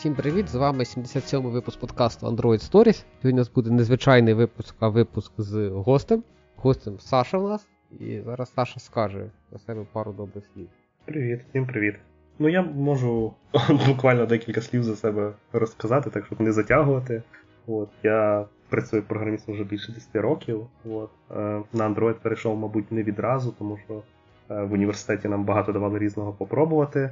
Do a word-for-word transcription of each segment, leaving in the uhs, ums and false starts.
Всім привіт, з вами сімдесят сьомий випуск подкасту Android Stories. Сьогодні у нас буде незвичайний випуск, а випуск з гостем. Гостем Саша в нас. І зараз Саша скаже на себе пару добрих слів. Привіт, всім привіт. Ну я можу буквально декілька слів за себе розказати, так щоб не затягувати. От, я працюю програмістом вже більше десять років. От, на Android перейшов, мабуть, не відразу, тому що в університеті нам багато давали різного попробувати.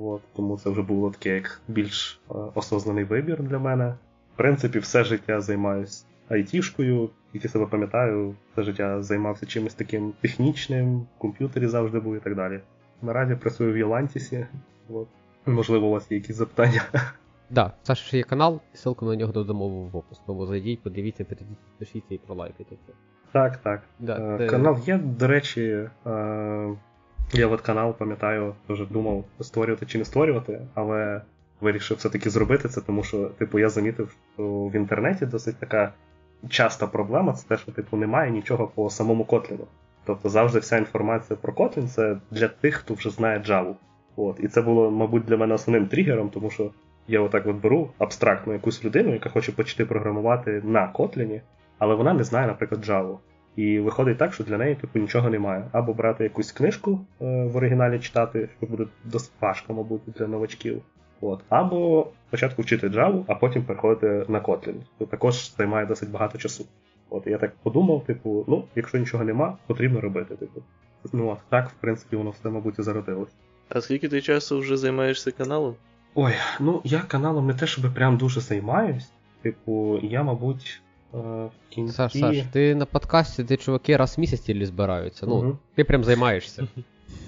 От, тому це вже було таке як більш е, осознаний вибір для мене. В принципі, все життя займаюся айтішкою, тільки себе пам'ятаю, все життя займався чимось таким технічним, в комп'ютері завжди був і так далі. Наразі працюю в Єлантісі. От. Можливо, у вас є якісь запитання. Так, да, Саша ще є канал, ссылку на нього додамо в опис. Тому зайдіть, подивіться, підпишіться і пролайкайте. Так, так. Да, е, де... Канал є, до речі... Е... Я от канал, пам'ятаю, дуже думав, створювати чи не створювати, але вирішив все-таки зробити це, тому що, типу, я замітив, що в інтернеті досить така часта проблема, це те, що, типу, немає нічого по самому Котліну. Тобто завжди вся інформація про Котлін – це для тих, хто вже знає Java. От. І це було, мабуть, для мене основним тригером, тому що я отак от беру абстрактну якусь людину, яка хоче почати програмувати на Котліні, але вона не знає, наприклад, Java. І виходить так, що для неї типу нічого немає. Або брати якусь книжку е, в оригіналі читати, що буде досить важко, мабуть, для новачків. От. Або спочатку вчити Java, а потім переходити на Kotlin. Це також займає досить багато часу. От. Я так подумав, типу, ну, якщо нічого нема, потрібно робити. Типу. Ну, от так, в принципі, воно все, мабуть, і зародилось. А скільки ти часу вже займаєшся каналом? Ой, ну, я каналом не те, щоб прям дуже займаюсь. Типу, я, мабуть... Кінці... Саш, Саш, ти на подкасті, де чуваки раз в місяць тілі збираються, ну, угу. Ти прям займаєшся.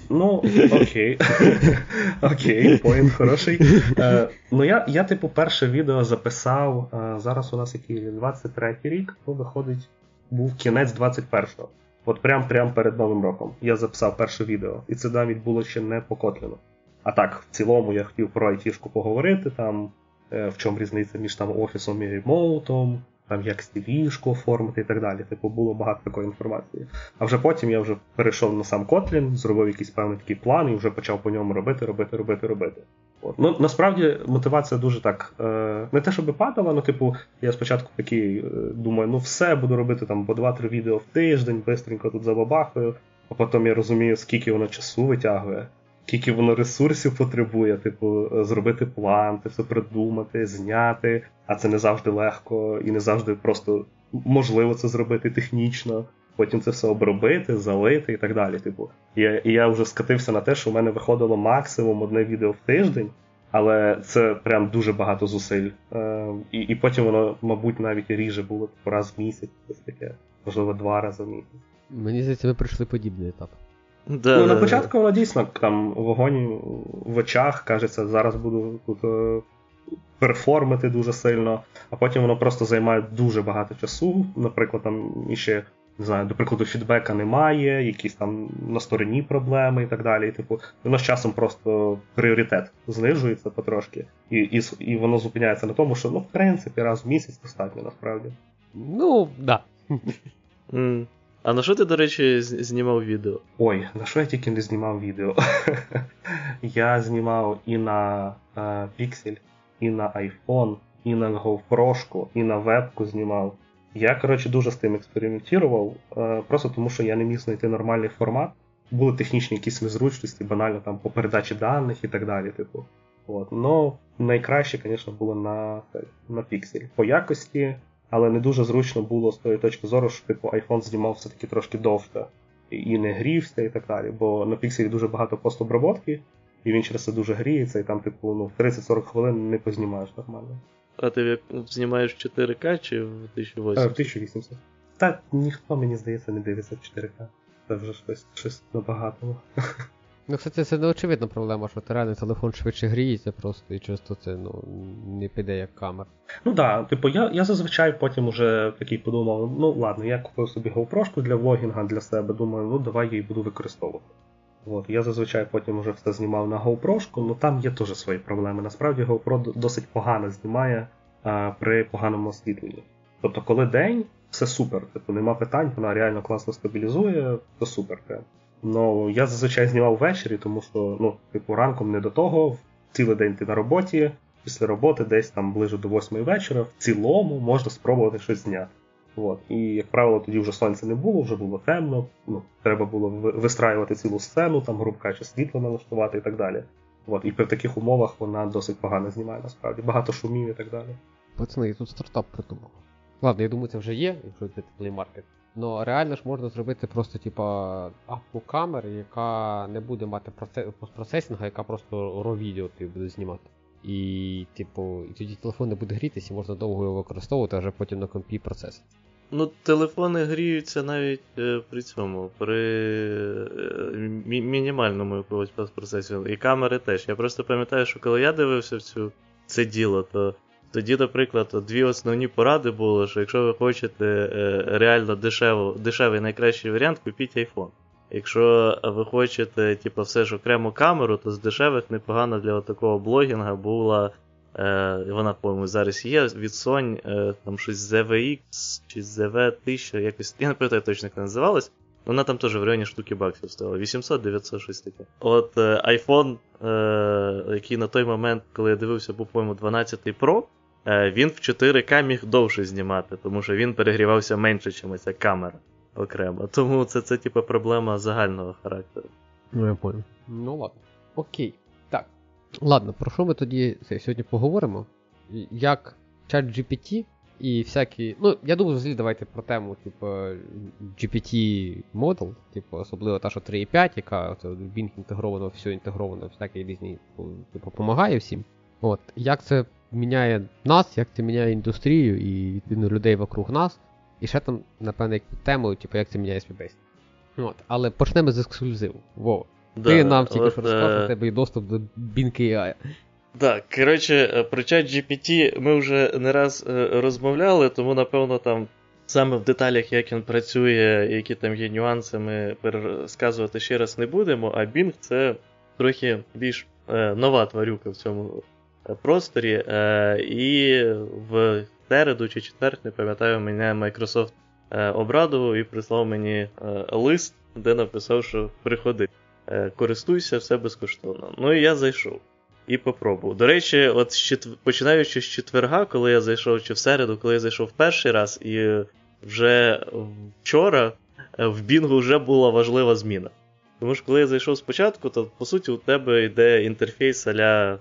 Ну, окей, окей, поінт хороший. Е, ну, я, я, типу, перше відео записав, е, зараз у нас який, двадцять третій рік, ну, виходить, був кінець двадцять першого. От прям-прям перед Новим роком я записав перше відео, і це навіть було ще не по Котліну. А так, в цілому я хотів про айтішку поговорити, там, е, в чому різниця між там офісом і ремоутом, там як стілішку оформити і так далі. Типу було багато такої інформації. А вже потім я вже перейшов на сам Kotlin, зробив якийсь певний такий план і вже почав по ньому робити, робити, робити, робити. От. Ну, насправді, мотивація дуже так, е, не те, щоб падала, ну, типу, я спочатку такий е, думаю, ну все, буду робити там по два-три відео в тиждень, бистренько тут забабахаю, а потім я розумію, скільки воно часу витягує, скільки воно ресурсів потребує, типу, зробити план, це все придумати, зняти, а це не завжди легко і не завжди просто можливо це зробити технічно, потім це все обробити, залити і так далі. Типу. І, і я вже скатився на те, що в мене виходило максимум одне відео в тиждень, але це прям дуже багато зусиль. Е, і, і потім воно, мабуть, навіть ріже було раз в місяць, щось таке, можливо, два рази в місяць. Мені здається, ви пройшли подібний етап. Да, ну, на початку воно дійсно там вогонь в очах, кажеться, зараз буду тут е, перформити дуже сильно, а потім воно просто займає дуже багато часу. Наприклад, там іще, не знаю, до прикладу, фідбека немає, якісь там на стороні проблеми і так далі. І, типу, воно з часом просто пріоритет знижується потрошки, і, і, і воно зупиняється на тому, що, ну, в принципі, раз в місяць достатньо, насправді. Ну, так. Да. А на що ти, до речі, знімав відео? Ой, на що я тільки не знімав відео? Я знімав і на е, Pixel, і на iPhone, і на GoPro, і на вебку знімав. Я, коротше, дуже з тим експериментував, е, просто тому, що я не міг знайти нормальний формат. Були технічні якісь незручності, банально там по передачі даних і так далі, типу. От. Но найкраще, звісно, було на, на Pixel. По якості. Але не дуже зручно було з тої точки зору, що типу iPhone знімав все-таки трошки довше і не грівся і так далі, бо на Pixel дуже багато постобработки, і він через це дуже гріється, і там типу, ну, тридцять-сорок хвилин не познімаєш нормально. А ти знімаєш в чотири ка чи в тисяча вісімдесят? А, в тисяча вісімдесят. Та ніхто, мені здається, не дивиться в чотири ка. Це вже щось, щось набагато. Ну, кстати, це не очевидна проблема, що реально телефон швидше гріється просто, і часто це, ну, не піде як камера. Ну так, да, типу, я, я зазвичай потім уже такий подумав, ну ладно, я купив собі GoPro для влогінга, для себе, думаю, ну давай я її буду використовувати. От, я зазвичай потім уже все знімав на GoPro, але там є теж свої проблеми. Насправді GoPro досить погано знімає а, при поганому освітленні. Тобто, коли день, все супер, типу, нема питань, вона реально класно стабілізує, то супер. Ну, я зазвичай знімав ввечері, тому що, ну, типу, ранком не до того, цілий день ти на роботі, після роботи десь там ближче до восьмої вечора в цілому можна спробувати щось зняти. От. І, як правило, тоді вже сонця не було, вже було темно, ну, треба було вистраювати цілу сцену, там грубка чи світло налаштувати і так далі. От. І при таких умовах вона досить погано знімає, насправді, багато шумів і так далі. Пацани, я тут стартап придумав. Ладно, я думаю, це вже є, якщо це Play Market. Но реально ж можна зробити просто, типа, апку камери, яка не буде мати постпроцесінгу, яка просто ро-відео ти буде знімати. І, типу, і тоді телефон не буде грітися, можна довго його використовувати, а вже потім на компі процес. Ну, телефони гріються навіть е, при цьому, при е, мі- мінімальному якогось постпроцесінгу. І камери теж. Я просто пам'ятаю, що коли я дивився в цю, це діло, то тоді, наприклад, дві основні поради було, що якщо ви хочете е, реально дешево, дешевий найкращий варіант, купіть iPhone. Якщо ви хочете, типу, все ж окрему камеру, то з дешевих непогано для такого блогінга була, е, вона, по-моєму, зараз є, від Sony, е, там щось зет ве ікс чи зет ве тисяча, якось, я не пам'ятаю точно, як вона називалась, вона там теж в районі штуки баксів стала, вісімсот-дев'ятсот, щось таке. От е, iPhone, е, який на той момент, коли я дивився, був, по-моєму, дванадцятий Pro, е, він в чотири ка міг довше знімати, тому що він перегрівався менше, чим ця камера. Окремо. Тому це, це типу, проблема загального характеру. Ну, я понял. Ну, ладно. Окей. Так. Ладно, про що ми тоді це, сьогодні поговоримо? Як ChatGPT і всякі... Ну, я думаю, взагалі давайте про тему, типу, джі пі ті-модел, типу, особливо та, що три п'ять, яка це, Bing інтегровано, все інтегровано, всякі різні, типу, допомагає всім. От. Як це міняє нас, як це міняє індустрію і, відповідно, людей вокруг нас. І ще там, напевно, як темою, типу, як це міняє співбесід. От, але почнемо з ексклюзиву. Вова, да, ти нам тільки от, що розказав, у тебе є доступ до Bing ей ай. Так, коротше, про ChatGPT ми вже не раз розмовляли, тому, напевно, там саме в деталях, як він працює, які там є нюанси, ми пересказувати ще раз не будемо, а Bing це трохи більш нова тварюка в цьому просторі, і в середу чи четвер, не пам'ятаю, мене Microsoft е, обрадував і прислав мені е, лист, де написав, що приходи, е, користуйся, все безкоштовно. Ну і я зайшов і попробував. До речі, от з четв... починаючи з четверга, коли я зайшов, чи в середу, коли я зайшов перший раз, і вже вчора в Bing вже була важлива зміна. Тому що коли я зайшов спочатку, то по суті у тебе йде інтерфейс а-ля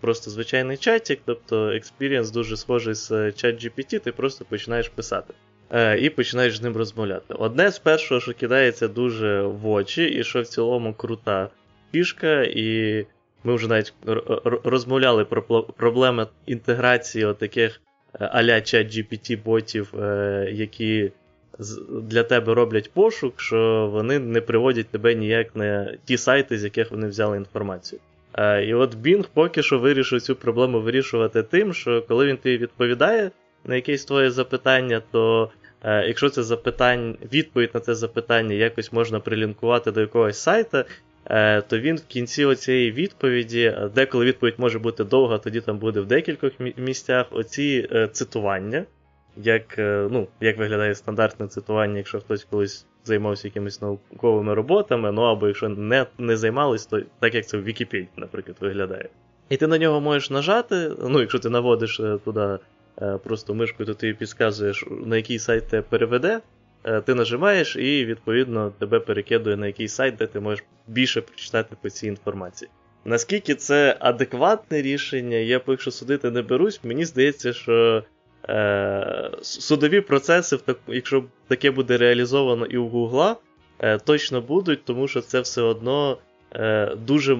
просто звичайний чатик, тобто експірієнс дуже схожий з ChatGPT, ти просто починаєш писати і починаєш з ним розмовляти. Одне з першого, що кидається дуже в очі, і що в цілому крута фішка, і ми вже навіть розмовляли про проблеми інтеграції от таких а-ля ChatGPT-ботів, які для тебе роблять пошук, що вони не приводять тебе ніяк на ті сайти, з яких вони взяли інформацію. І от Bing поки що вирішив цю проблему вирішувати тим, що коли він тобі відповідає на якесь твоє запитання, то якщо це запитання, відповідь на це запитання якось можна прилінкувати до якогось сайту, то він в кінці цієї відповіді, деколи відповідь може бути довга, тоді там буде в декількох місцях оці цитування, як, ну, як виглядає стандартне цитування, якщо хтось колись займався якимись науковими роботами, ну або якщо не, не займались, то так як це в Вікіпедії, наприклад, виглядає. І ти на нього можеш нажати, ну якщо ти наводиш туди просто мишку, то ти підказуєш, на який сайт тебе переведе, ти нажимаєш і відповідно тебе перекидує на який сайт, де ти можеш більше прочитати по цій інформації. Наскільки це адекватне рішення, я поки що судити не берусь, мені здається, що судові процеси, якщо таке буде реалізовано і у Google, точно будуть, тому що це все одно дуже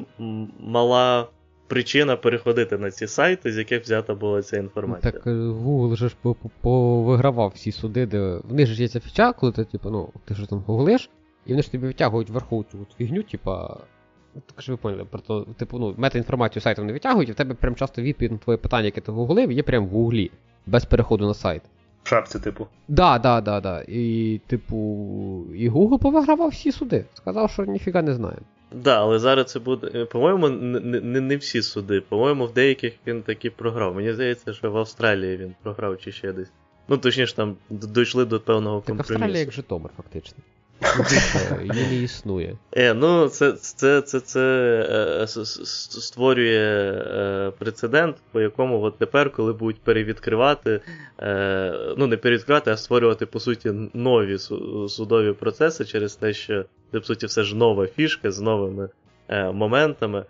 мала причина переходити на ці сайти, з яких взята була ця інформація. Так Google же ж повигравав всі суди, де в них ж є ця фіча, коли ти, типу, ну, ти ж там гуглиш, і вони ж тобі витягують вверху цю фігню, типа. Так що ви поняли, просто, типу, ну, мета-інформацію сайтом не витягують, і в тебе прям часто відповідь на твоє питання, яке ти гуглив, є прям в Гуглі. Без переходу на сайт. В шапці, типу. Да, да, да, да. І, типу, і Google повигравав всі суди. Сказав, що ніфіга не знає. Да, але зараз це буде, по-моєму, не, не, не всі суди. По-моєму, в деяких він таки програв. Мені здається, що в Австралії він програв чи ще десь. Ну, точніше, там дійшли до певного компромісу. Так Австралія як Житомир, фактично. її не існує. Е, ну, це, це, це, це створює прецедент, по якому от тепер, коли будуть перевідкривати, ну не перевідкривати, а створювати, по суті, нові судові процеси через те, що це, по суті, все ж нова фішка з новими моментами.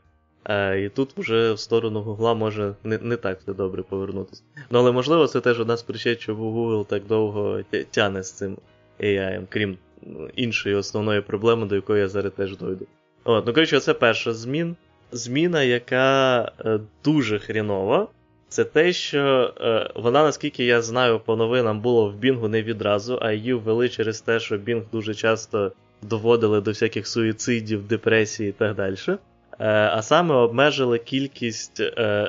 І тут вже в сторону Гугла може не, не так все добре повернутися. Ну, але, можливо, це теж одна з причин, чому Google так довго тяне з цим ей ай, крім іншої основної проблеми, до якої я зараз теж дойду. От, ну, коротше, це перша змін. Зміна, яка дуже хрінова, це те, що вона, наскільки я знаю, по новинам було в Bing не відразу, а її ввели через те, що Bing дуже часто доводили до всяких суїцидів, депресій і так далі. А саме обмежили кількість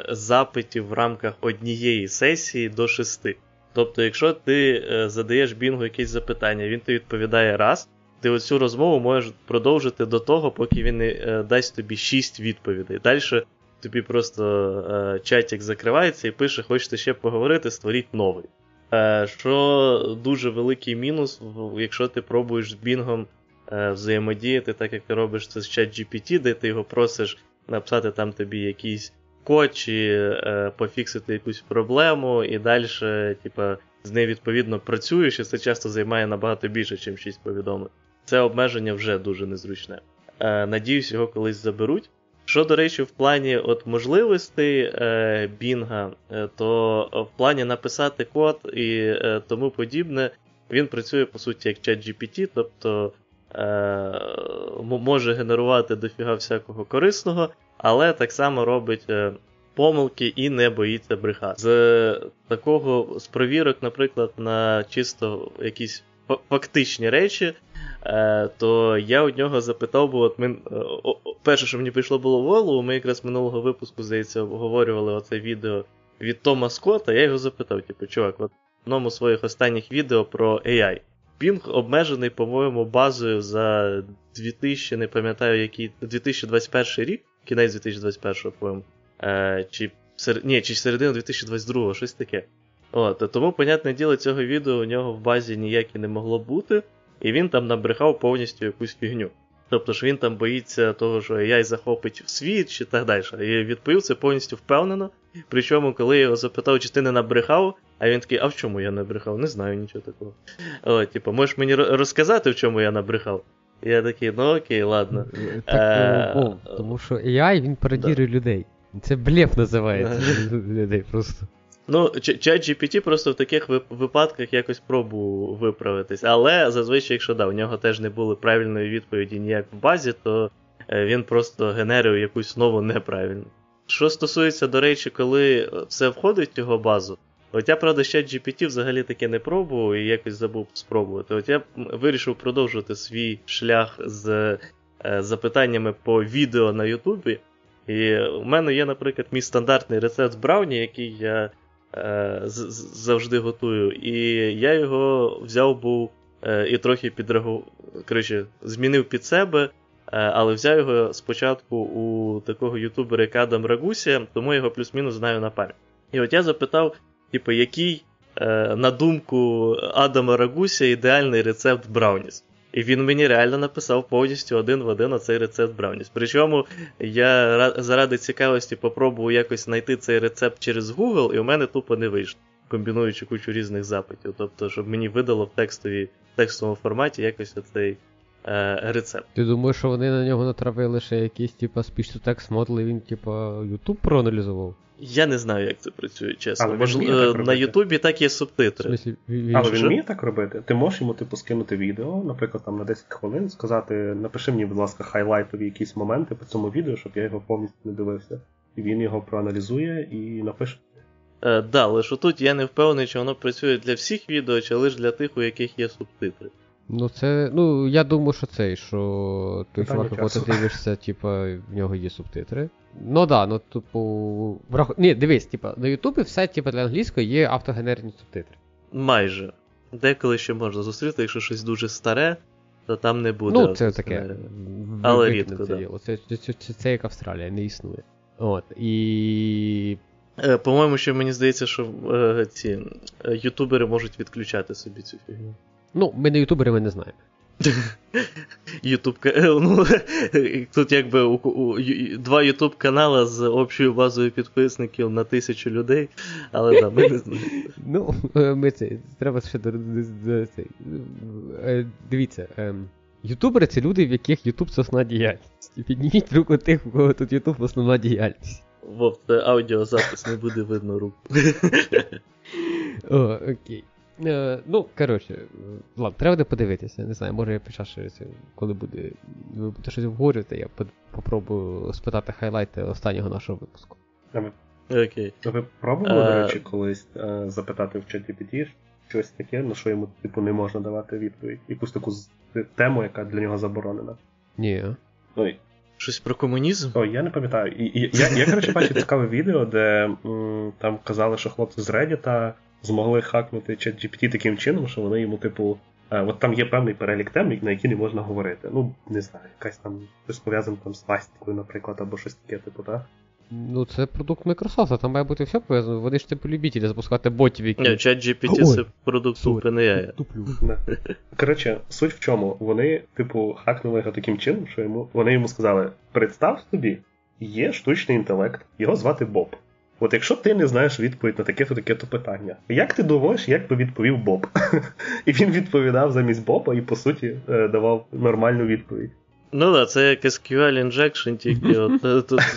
запитів в рамках однієї сесії до шести. Тобто, якщо ти задаєш Бінгу якісь запитання, він тобі відповідає раз, ти оцю розмову можеш продовжити до того, поки він не дасть тобі шість відповідей. Далі тобі просто чатик закривається і пише, хочете ще поговорити, створіть новий. Що дуже великий мінус, якщо ти пробуєш з Бінгом взаємодіяти, так як ти робиш це з ChatGPT, де ти його просиш написати там тобі якийсь код, чи е, пофіксити якусь проблему, і далі типа, з нею відповідно працюєш, і це часто займає набагато більше, ніж шість повідомлень. Це обмеження вже дуже незручне. Е, надіюсь, його колись заберуть. Що, до речі, в плані от можливостей е, Бінга, е, то в плані написати код і е, тому подібне, він працює, по суті, як ChatGPT, тобто може генерувати дофіга всякого корисного, але так само робить помилки і не боїться брехати. З такого, з провірок, наприклад, на чисто якісь фактичні речі, то я у нього запитав, бо от ми, перше, що мені прийшло було в голову, ми якраз минулого випуску, здається, обговорювали оце відео від Тома Скотта, я його запитав, типу, чувак, от в одному з своїх останніх відео про ей ай. Bing обмежений, по-моєму, базою за дві тисячі, не пам'ятаю, який, дві тисячі двадцять перший рік, кінець дві тисячі двадцять першого, по-моєму, е, чи, сер... Ні, чи середина дві тисячі двадцять другого, щось таке. От, тому, понятне діло, цього відео у нього в базі ніяк і не могло бути, і він там набрехав повністю якусь фігню. Тобто ж він там боїться того, що ей ай захопить світ, чи так далі. І відповів це повністю впевнено. Причому, коли я його запитав, чи ти не набрехав, а він такий, а в чому я набрехав? Не знаю нічого такого. О, типу, можеш мені розказати, в чому я набрехав? Я такий, ну окей, ладно. Так, а, о, о, тому що ей ай, він пародірує да. людей. Це блеф називається людей просто. Ну, ChatGPT просто в таких випадках якось пробував виправитись. Але, зазвичай, якщо да, у нього теж не було правильної відповіді ніяк в базі, то він просто генерив якусь нову неправильну. Що стосується, до речі, коли все входить в його базу, от я, правда, ще джі пі ті взагалі таке не пробував і якось забув спробувати. От я вирішив продовжувати свій шлях з е, запитаннями по відео на Ютубі. І в мене є, наприклад, мій стандартний рецепт брауні, який я е, завжди готую. І я його взяв був е, і трохи підрегу... коротше, змінив під себе. Але взяв його спочатку у такого ютубера Адам Рагусія, тому я його плюс-мінус знаю на пам'ять. І от я запитав, типу, який, на думку Адама Рагусія, ідеальний рецепт брауніс. І він мені реально написав повністю один в один оцей рецепт брауніс. Причому я заради цікавості попробував якось знайти цей рецепт через Google, і у мене тупо не вийшло, комбінуючи кучу різних запитів. Тобто, щоб мені видало в текстовій, текстовому форматі якось оцей рецепт. Ти думаєш, що вони на нього натравили ще якісь, типа, speech-to-text модели, він, типа, YouTube проаналізував? Я не знаю, як це працює, чесно. Мож... На Ютубі так є субтитри. В смысле, він... Але він вміє так робити? Ти можеш йому, типу, скинути відео, наприклад, там на десять хвилин, сказати, напиши мені, будь ласка, хайлайтові якісь моменти по цьому відео, щоб я його повністю не дивився. І він його проаналізує і напише. Е, да, лише тут я не впевнений, чи воно працює для всіх відео, чи лише для тих, у яких є субтитри. Ну це, ну я думаю, що цей, що той чувак, якого ти дивишся, типа, в нього є субтитри. Ну да, ну типу, врах... ні, дивись, типа, на Ютубі все, типа, для англійської є автогенерні субтитри. Майже. Деколи ще можна зустріти, якщо щось дуже старе, то там не буде. Ну, це таке. Але рідко, це да. Діло. Це, це, це, це, це як Австралія, не існує. От, і... По-моєму, ще мені здається, що е, ці ютубери можуть відключати собі цю фігню. Ну, ми не ютубери, ми не знаємо. YouTube, ну, тут якби у, у, два YouTube канала з общою базою підписників на тисячу людей, але да, ми не знаємо. Ну, ми це, треба ще до, до цей. Дивіться, ютубери це люди, в яких YouTube це основна діяльність. Підніміть руку тих, у кого тут YouTube основна діяльність. Вов, аудіозапис, не буде видно руку. О, окей. Е, ну, коротше, ладно, треба буде подивитися, не знаю, може я під час, коли буде, ви будете щось обговорювати, я под, попробую спитати хайлайти останнього нашого випуску. Окей. Okay. Ви пробували, uh... до речі, колись uh, запитати в ChatGPT щось таке, на що йому, типу, не можна давати відповідь? Якусь таку тему, яка для нього заборонена? Ні. Ой. Щось про комунізм? О, я не пам'ятаю. І, і, я, я, коротше, бачив цікаве відео, де м, там казали, що хлопці з Reddit змогли хакнути ChatGPT таким чином, що вони йому, типу, е, от там є певний перелік тем, на які не можна говорити. Ну, не знаю, якась там, щось пов'язане там з пластикою, наприклад, або щось таке, типу, так? Ну, це продукт Microsoft, там має бути все пов'язано. Вони ж, типу, любителі запускати ботів, які... Ні, ChatGPT — це продукт OpenAI. Коротше, суть в чому? Вони, типу, хакнули його таким чином, що йому... вони йому сказали, представ собі, є штучний інтелект, його звати Боб. От якщо ти не знаєш відповідь на таке-то, таке-то питання, як ти думаєш, як би відповів Боб? І він відповідав замість Боба і, по суті, давав нормальну відповідь. Ну так, це як ес кю ель injection, тільки от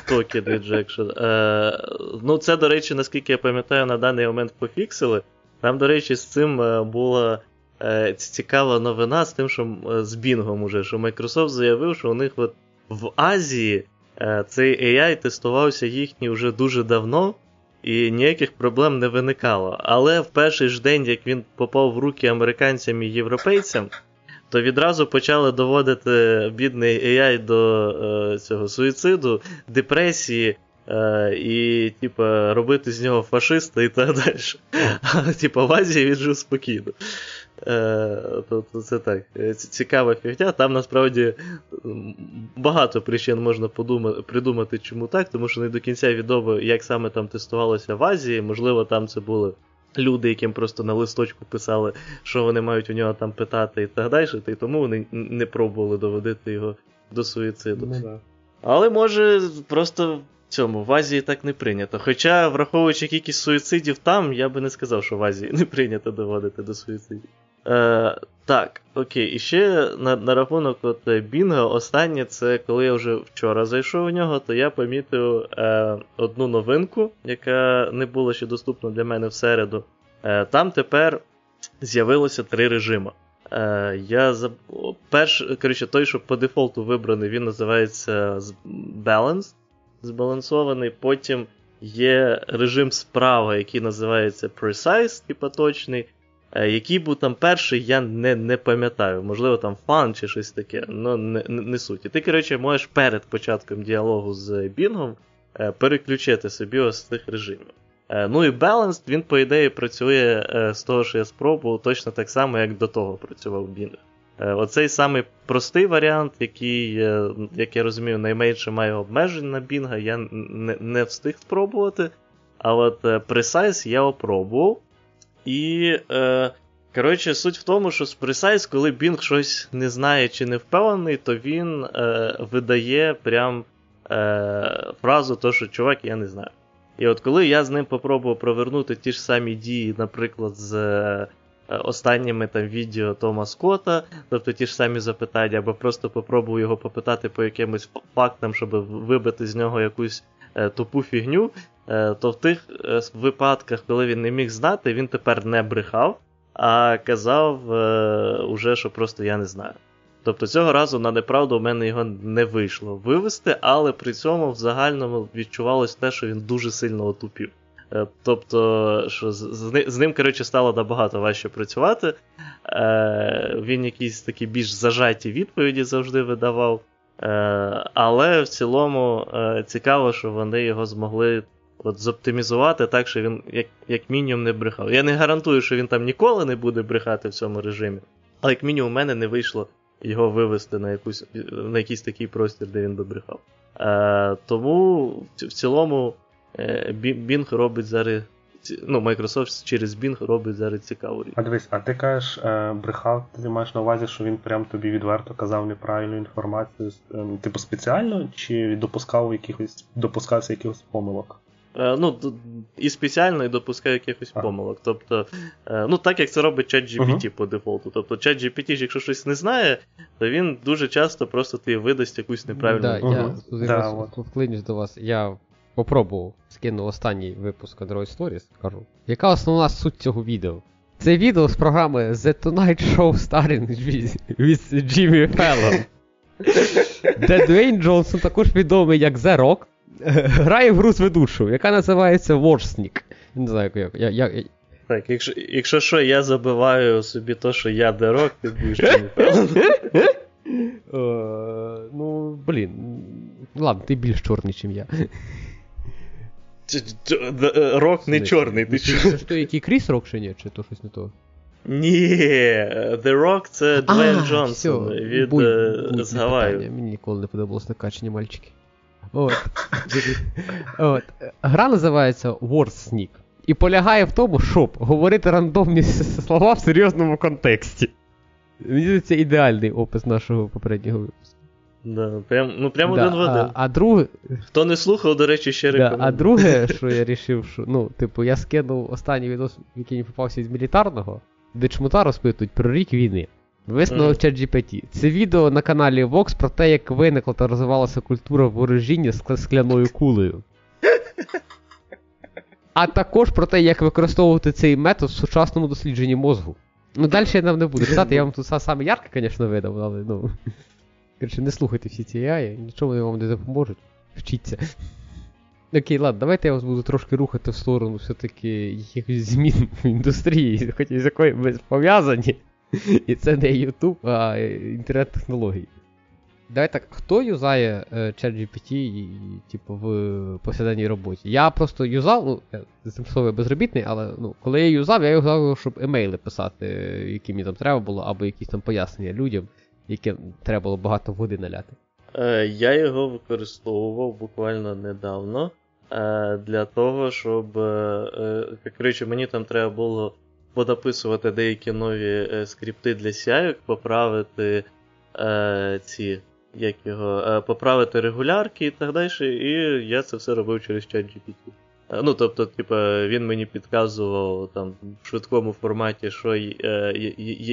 токен injection. Е, ну це, до речі, наскільки я пам'ятаю, на даний момент пофіксили. Там, до речі, з цим була е, цікава новина, з тим, що з Бінгом уже, що Microsoft заявив, що у них от в Азії е, цей ей ай тестувався їхній вже дуже давно, і ніяких проблем не виникало. Але в перший ж день, як він попав в руки американцям і європейцям, то відразу почали доводити бідний ей ай до е, цього суїциду, депресії е, і, типа, робити з нього фашиста і так далі. Але, типа, в Азії він жив спокійно. Е, то, то це так, цікава фігня. Там, насправді, багато причин можна подумати, придумати, чому так, тому що не до кінця відомо, як саме там тестувалося в Азії. Можливо, там це були люди, яким просто на листочку писали, що вони мають у нього там питати і так далі, і тому вони не пробували доводити його до суїциду. Ну, да. Але може просто в цьому, в Азії так не прийнято. Хоча, враховуючи кількість суїцидів там, я би не сказав, що в Азії не прийнято доводити до суїцидів. Е, так, окей, і ще на, на рахунок от Бінга, останнє, це коли я вже вчора зайшов у нього, то я помітив е, одну новинку, яка не була ще доступна для мене в середу. Е, там тепер з'явилося три режими. Е, я заб... Перш, коротше, той, що по дефолту вибраний, він називається Balance, збалансований, потім є режим справа, який називається Precise, типа точний. Який був там перший, я не, не пам'ятаю. Можливо, там фан чи щось таке, але не, не суть. І ти, коротше, можеш перед початком діалогу з Бінгом переключити собі ось цих режимів. Ну і Balanced, він, по ідеї, працює з того, що я спробував, точно так само, як до того працював Bing. Оцей самий простий варіант, який, як я розумію, найменше має обмежень на Бінга, я не, не встиг спробувати. А от Precise я опробував. І, е, коротше, суть в тому, що з Precise, коли Bing щось не знає чи не впевнений, то він е, видає прям е, фразу то, що чувак, я не знаю. І от коли я з ним попробував провернути ті ж самі дії, наприклад, з е, останніми там відео Тома Скотта, тобто ті ж самі запитання, або просто попробував його попитати по якимось фактам, щоб вибити з нього якусь е, тупу фігню, то в тих випадках, коли він не міг знати, він тепер не брехав, а казав е, уже, що просто я не знаю. Тобто цього разу на неправду в мене його не вийшло вивести, але при цьому в загальному відчувалось те, що він дуже сильно отупів. Е, тобто, що з, з, з ним, коротше, стало набагато важче працювати. Е, він якісь такі більш зажаті відповіді завжди видавав. Е, але в цілому е, цікаво, що вони його змогли от зоптимізувати так, що він як, як мінімум не брехав. Я не гарантую, що він там ніколи не буде брехати в цьому режимі, але як мінімум у мене не вийшло його вивести на, якусь, на якийсь такий простір, де він би брехав. Е, тому в цілому е, Bing робить зараз ну, Microsoft через Bing робить зараз цікаву річ. А дивись, а ти кажеш, брехав, ти маєш на увазі, що він прям тобі відверто казав неправильну інформацію, типу спеціально, чи допускав якихось, допускався якихось помилок? Ну, і спеціально, і допускаю якихось а. помилок. Тобто, ну, так, як це робить ChatGPT uh-huh. по дефолту. Тобто, ChatGPT, якщо щось не знає, то він дуже часто просто тобі видасть якусь неправильну да, інформацію. Я да, от. вклинюсь до вас. Я попробував, скину останній випуск Android Stories, кажу. Яка основна суть цього відео? Це відео з програми The Tonight Show Starring with Jimmy Fallon. Де Дуейн Джонсон, також відомий як The Rock, грає в гру з ведучою, яка називається Ворсник. Не знаю, як... Я, я, я... Так, якщо, якщо що, я забиваю собі то, що я The Rock, ти будеш не Ну, блін. Ладно, ти більш чорний, чим я. Рок не чорний, ти чорний. Це що, який Кріс Рок ще ні, чи то щось не то? Ні, The Rock це Дуейн Джонсон від Гаваю. Мені ніколи не подобалось накачані мальчики. От. От. Гра називається Wordsnake. І полягає в тому, щоб говорити рандомні слова в серйозному контексті. Мені це ідеальний опис нашого попереднього випуску. Да, прям, ну прям да, один в один. А, а друге... Хто не слухав, до речі, ще рекомендую. Да, а друге, що я рішив, що, ну, типу, я скинув останній відос, який не попався із мілітарного, де чмута розпитують про рік війни. Висновок ChatGPT. Це відео на каналі Vox про те, як виникла та розвивалася культура ворожіння з скляною кулею. А також про те, як використовувати цей метод в сучасному дослідженні мозку. Ну, далі я нам не буду читати, я вам тут саме ярко, звісно, видав, але, ну... Короче, не слухайте всі ці ей ай, нічого вони вам не допоможуть. Вчіться. Окей, ладно, давайте я вас буду трошки рухати в сторону все-таки якихось змін в індустрії, хоч із якої ми пов'язані. І це не YouTube, а інтернет-технології. Давай так, хто юзає ChatGPT і, типу, в повсякденній роботі? Я просто юзав, ну, я тимчасово безробітний, але ну, коли я юзав, я юзав, щоб емейли писати, які мені там треба було, або якісь там пояснення людям, які треба було багато води наляти. Я його використовував буквально недавно для того, щоб, коротше, мені там треба було подописувати деякі нові е, скрипти для сі ай, поправити е, ці, як його, е, поправити регулярки і так далі, і я це все робив через ChatGPT. Е, ну, тобто, типа, він мені підказував там в швидкому форматі, що е, е,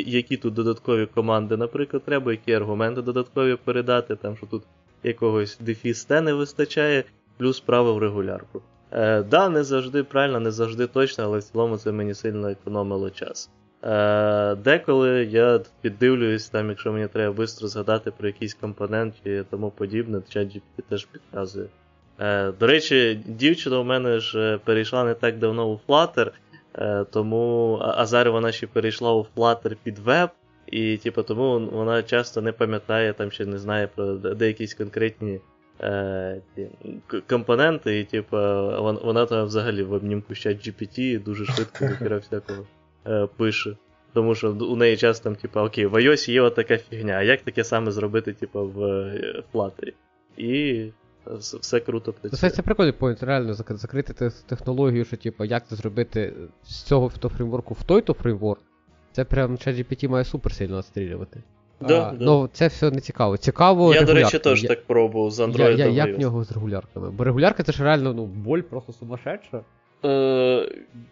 які тут додаткові команди, наприклад, треба, які аргументи додаткові передати, там, що тут якогось дефіс те не вистачає, плюс правив регулярку. Е, да, не завжди правильно, не завжди точно, але в цілому це мені сильно економило час. Е, деколи я піддивлююсь, там, якщо мені треба швидко згадати про якийсь компонент чи тому подібне, ChatGPT теж підказує. Е, до речі, дівчина у мене ж перейшла не так давно у Flutter, е, тому, а зараз вона ще перейшла у Flutter під веб, і типу, тому вона часто не пам'ятає, там, ще не знає про деякісь конкретні компоненти, і типу, вона, вона там взагалі в обнімку з ChatGPT дуже швидко ніхера всякого е, пише. Тому що у неї часто там, типу, окей, в iOS є отака фігня, а як таке саме зробити, типу, в Flutter? І все круто працює. Це, це прикольний поінт, реально, закрити технологію, що, типу, як це зробити з цього то фреймворку в той-то фреймворк, це прям ChatGPT має супер сильно настрілювати. Да, а, да. Ну, це все не цікаво. Цікаво я, регулярки. До речі, теж я, так пробував з Android. Я, я, як в нього з регулярками? Бо регулярка це ж реально, ну, боль просто сумасшедша. Е,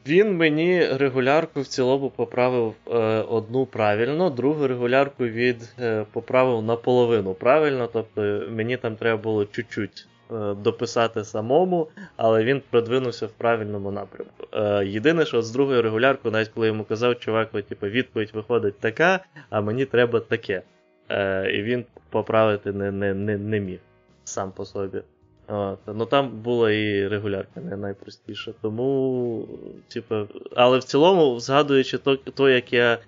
він мені регулярку в цілому поправив е, одну правильно, другу регулярку від е, поправив наполовину правильно, тобто мені там треба було чуть-чуть е, дописати самому, але він продвинувся в правильному напрямку. Е, єдине, що з другою регуляркою, навіть коли йому казав, чувак, ви, типу, відповідь виходить така, а мені треба таке. Е, і він поправити не, не, не, не міг сам по собі. От. Ну там була і регулярка не найпростіша. Тому, типу, але в цілому, згадуючи то, то як я е,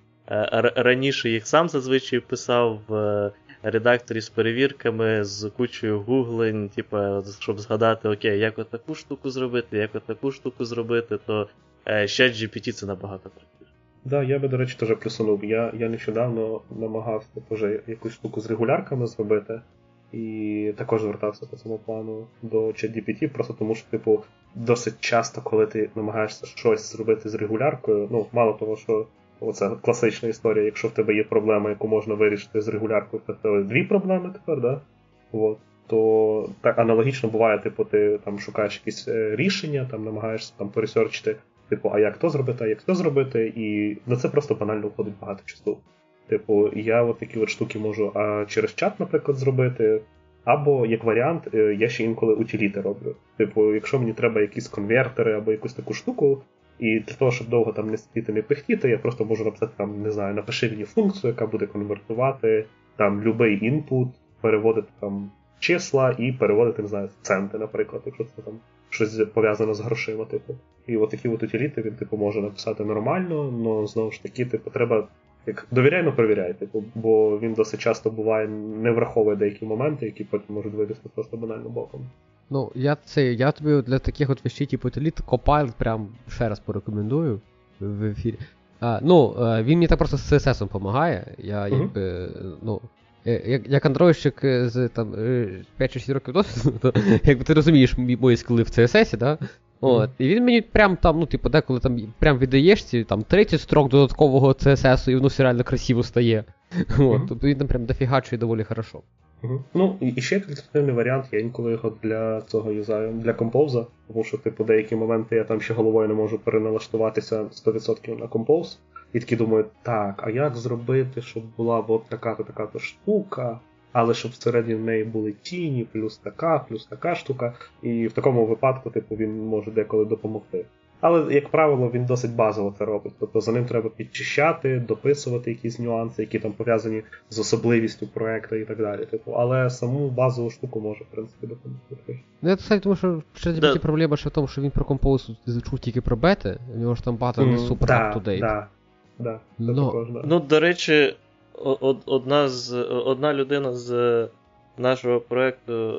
раніше їх сам зазвичай писав в е, редакторі з перевірками, з кучою гуглень, типу, щоб згадати, окей, як отаку штуку зробити, як отаку штуку зробити, то е, ще джі пі ті це набагато практично. Так, да, я би, до речі, теж присунув. Я, я нещодавно намагався теж якусь штуку з регулярками зробити. і також звертався по цьому плану до ChatGPT, просто тому що, типу, досить часто, коли ти намагаєшся щось зробити з регуляркою, ну, мало того, що оце класична історія, якщо в тебе є проблема, яку можна вирішити з регуляркою, то в тебе дві проблеми тепер, да? От. То так аналогічно буває, типу, ти там шукаєш якісь рішення, там намагаєшся там пересерчити, типу, а як то зробити, а як то зробити, і на це просто банально входить багато часу. Типу, я от такі от штуки можу а, через чат, наприклад, зробити, або, як варіант, я ще інколи утиліти роблю. Типу, якщо мені треба якісь конвертери або якусь таку штуку, і для того, щоб довго там не сидіти, не пихтіти, я просто можу написати, там, не знаю, напиши мені функцію, яка буде конвертувати, там, любий інпут, переводити там числа і переводити, не знаю, центи, наприклад, якщо це там щось пов'язано з грошима, типу. І от такі от утиліти він, типу, може написати нормально, але, знову ж таки, типу, треба як довіряємо, перевіряйте, типу, бо він досить часто буває, не враховує деякі моменти, які потім можуть вилізти просто банально боком. Ну, я це, я тобі для таких от вещей, типу, утиліт Copilot прям ще раз порекомендую в ефірі. А, ну, він мені так просто з сі ес ес-ом допомагає, я, угу. якби, ну, як, як андроїдщик з там п'ять-шість років досвіду, то, якби ти розумієш мої скіли в сі ес ес, да? От, і він мені прям там, ну, типу, деколи там прям віддаєш ці там тридцять строк додаткового сі ес ес-у, і воно все реально красиво стає. Mm-hmm. От, тобто він там прям дофігачує доволі хорошо. Mm-hmm. Ну, і ще альтернативний варіант, я інколи його для цього юзаю, для Compose, тому що, типу, деякі моменти я там ще головою не можу переналаштуватися сто відсотків на Compose, і такі думаю, так, а як зробити, щоб була б от така-то, така-то штука, але щоб всередині в неї були тіні, плюс така, плюс така штука, і в такому випадку, типу, він може деколи допомогти. Але, як правило, він досить базово це робить, тобто за ним треба підчищати, дописувати якісь нюанси, які там пов'язані з особливістю проекту і так далі. Типу, але саму базову штуку може, в принципі, допомогти. Ну, я тут, тому що ще yeah. проблема ще в тому, що він про Compose чув тільки про бети, у нього ж там багато mm, не супер up-to-date. Да, да, да, no. Ну, до речі, Одна, з, одна людина з нашого проєкту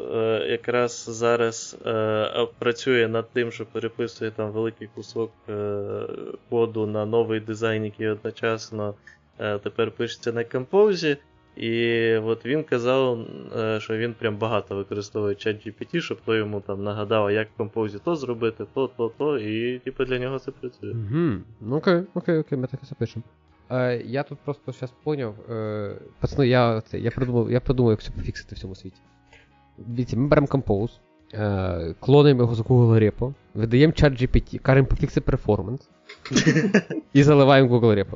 якраз зараз е, працює над тим, що переписує там великий кусок е, коду на новий дизайн, який одночасно е, тепер пишеться на Compose. І от він казав, е, що він прям багато використовує ChatGPT, щоб то йому там нагадав, як в Compose то зробити, то, то, то, і типу, для нього це працює. Ну окей, окей, окей, ми так і запишемо. Uh, я тут просто зараз поняв, uh, пацани, я, це, я, придумав, я придумав, як це пофіксити в цьому світі. Дивіться, ми беремо Compose, uh, клонуємо його з Google Repo, видаємо ChatGPT, кажемо пофікси перформанс і заливаємо Google Repo.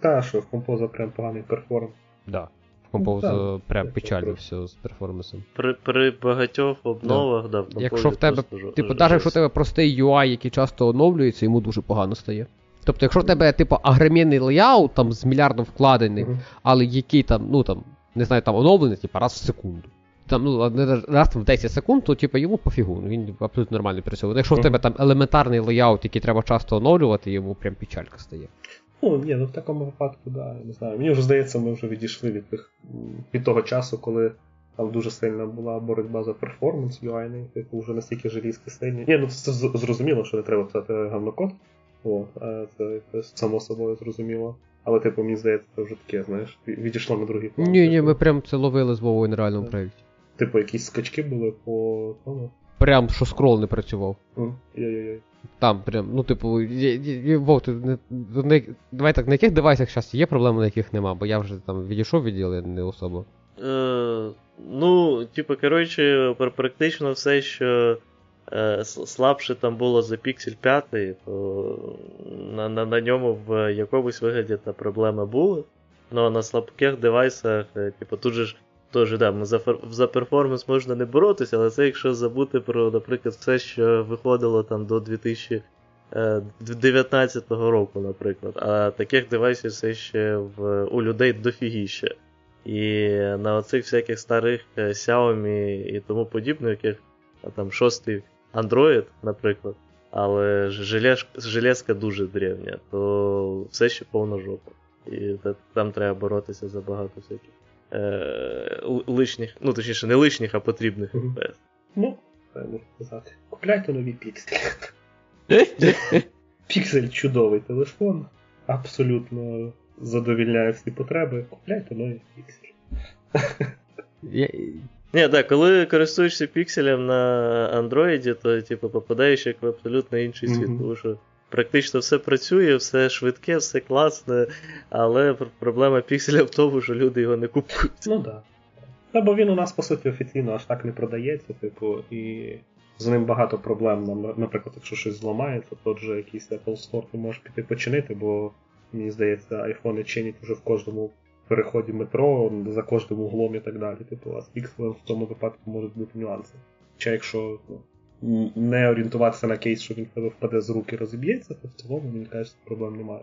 Та, що в Compose прям поганий перформанс. Да. В Compose прям печально все з перформансом. При, при багатьох обновах, да, в Compose. Якщо в тебе, типу, навіть якщо в тебе простий ю ай, який часто оновлюється, йому дуже погано стає. Тобто, якщо в тебе, типу, агромінний лейаут, там, з мільярдом вкладений, mm-hmm. але який там, ну, там, не знаю, там, оновлений, типу, раз в секунду. Там, ну, раз там в десять секунд, то, типу, йому пофігу, він абсолютно нормально працює. Якщо mm-hmm. в тебе там елементарний лейаут, який треба часто оновлювати, йому прям печалька стає. Ну, ні, ну, в такому випадку, да, я не знаю. Мені вже здається, ми вже відійшли від тих, від того часу, коли там дуже сильна була боротьба за перформанс ю ай-ний, типу, вже настільки желізки сильні. Ні, ну, це зрозуміло, що не треба писати гавнокод. О, це, це само собою зрозуміло. Але, типу, мені здається, це вже таке, знаєш, відійшло на другий план. Ні, ні, ми прям це ловили з Вовою на реальному проєкті. Типу, якісь скачки були по тому? Прям, що скрол не працював. Mm. Яй-яй-яй. Там прям, ну, типу, є, є, Вов, ти не, не, давай так, на яких девайсах зараз є проблеми, на яких нема? Бо я вже там відійшов від діла, не особо. Е, ну, типу, коротше, практично все, що слабше там було за Pixel п'ять, то на, на, на ньому в якомусь вигляді та проблеми були, але на слабких девайсах, типу, тут же ж теж, да, за, за перформанс можна не боротися, але це якщо забути про, наприклад, все, що виходило там до дві тисячі дев'ятнадцятого року, наприклад, а таких девайсів все ще в, у людей дофігіще. І на оцих всяких старих Xiaomi і тому подібне, яких там шостий Android, наприклад, але железка дуже древня, то все ще повна жопа. І там треба боротися за багато всяких е- лишніх, ну точніше не лишніх, а потрібних еф пі ес. Mm-hmm. Ну, я можу сказати, купляйте нові пікселі. Піксель чудовий телефон, абсолютно задовільняє всі потреби, купляйте нові пікселі. Я... Ні, так, коли користуєшся пікселем на андроїді, то типу, попадаєш як в абсолютно інший світ, mm-hmm. тому що практично все працює, все швидке, все класне, але проблема пікселя в тому, що люди його не купують. Ну так. Та, бо він у нас, по суті, офіційно аж так не продається, типу, і з ним багато проблем. Наприклад, якщо щось зламається, то вже якийсь Apple Store ти можеш піти починити, бо, мені здається, айфони чинять вже в кожному переході метро, за кожним углом і так далі. Типу, а з пікселем в тому випадку можуть бути нюанси. Хоча якщо ну, не орієнтуватися на кейс, що він впаде з рук і розіб'ється, то в цілому, мені кажуть, проблем немає.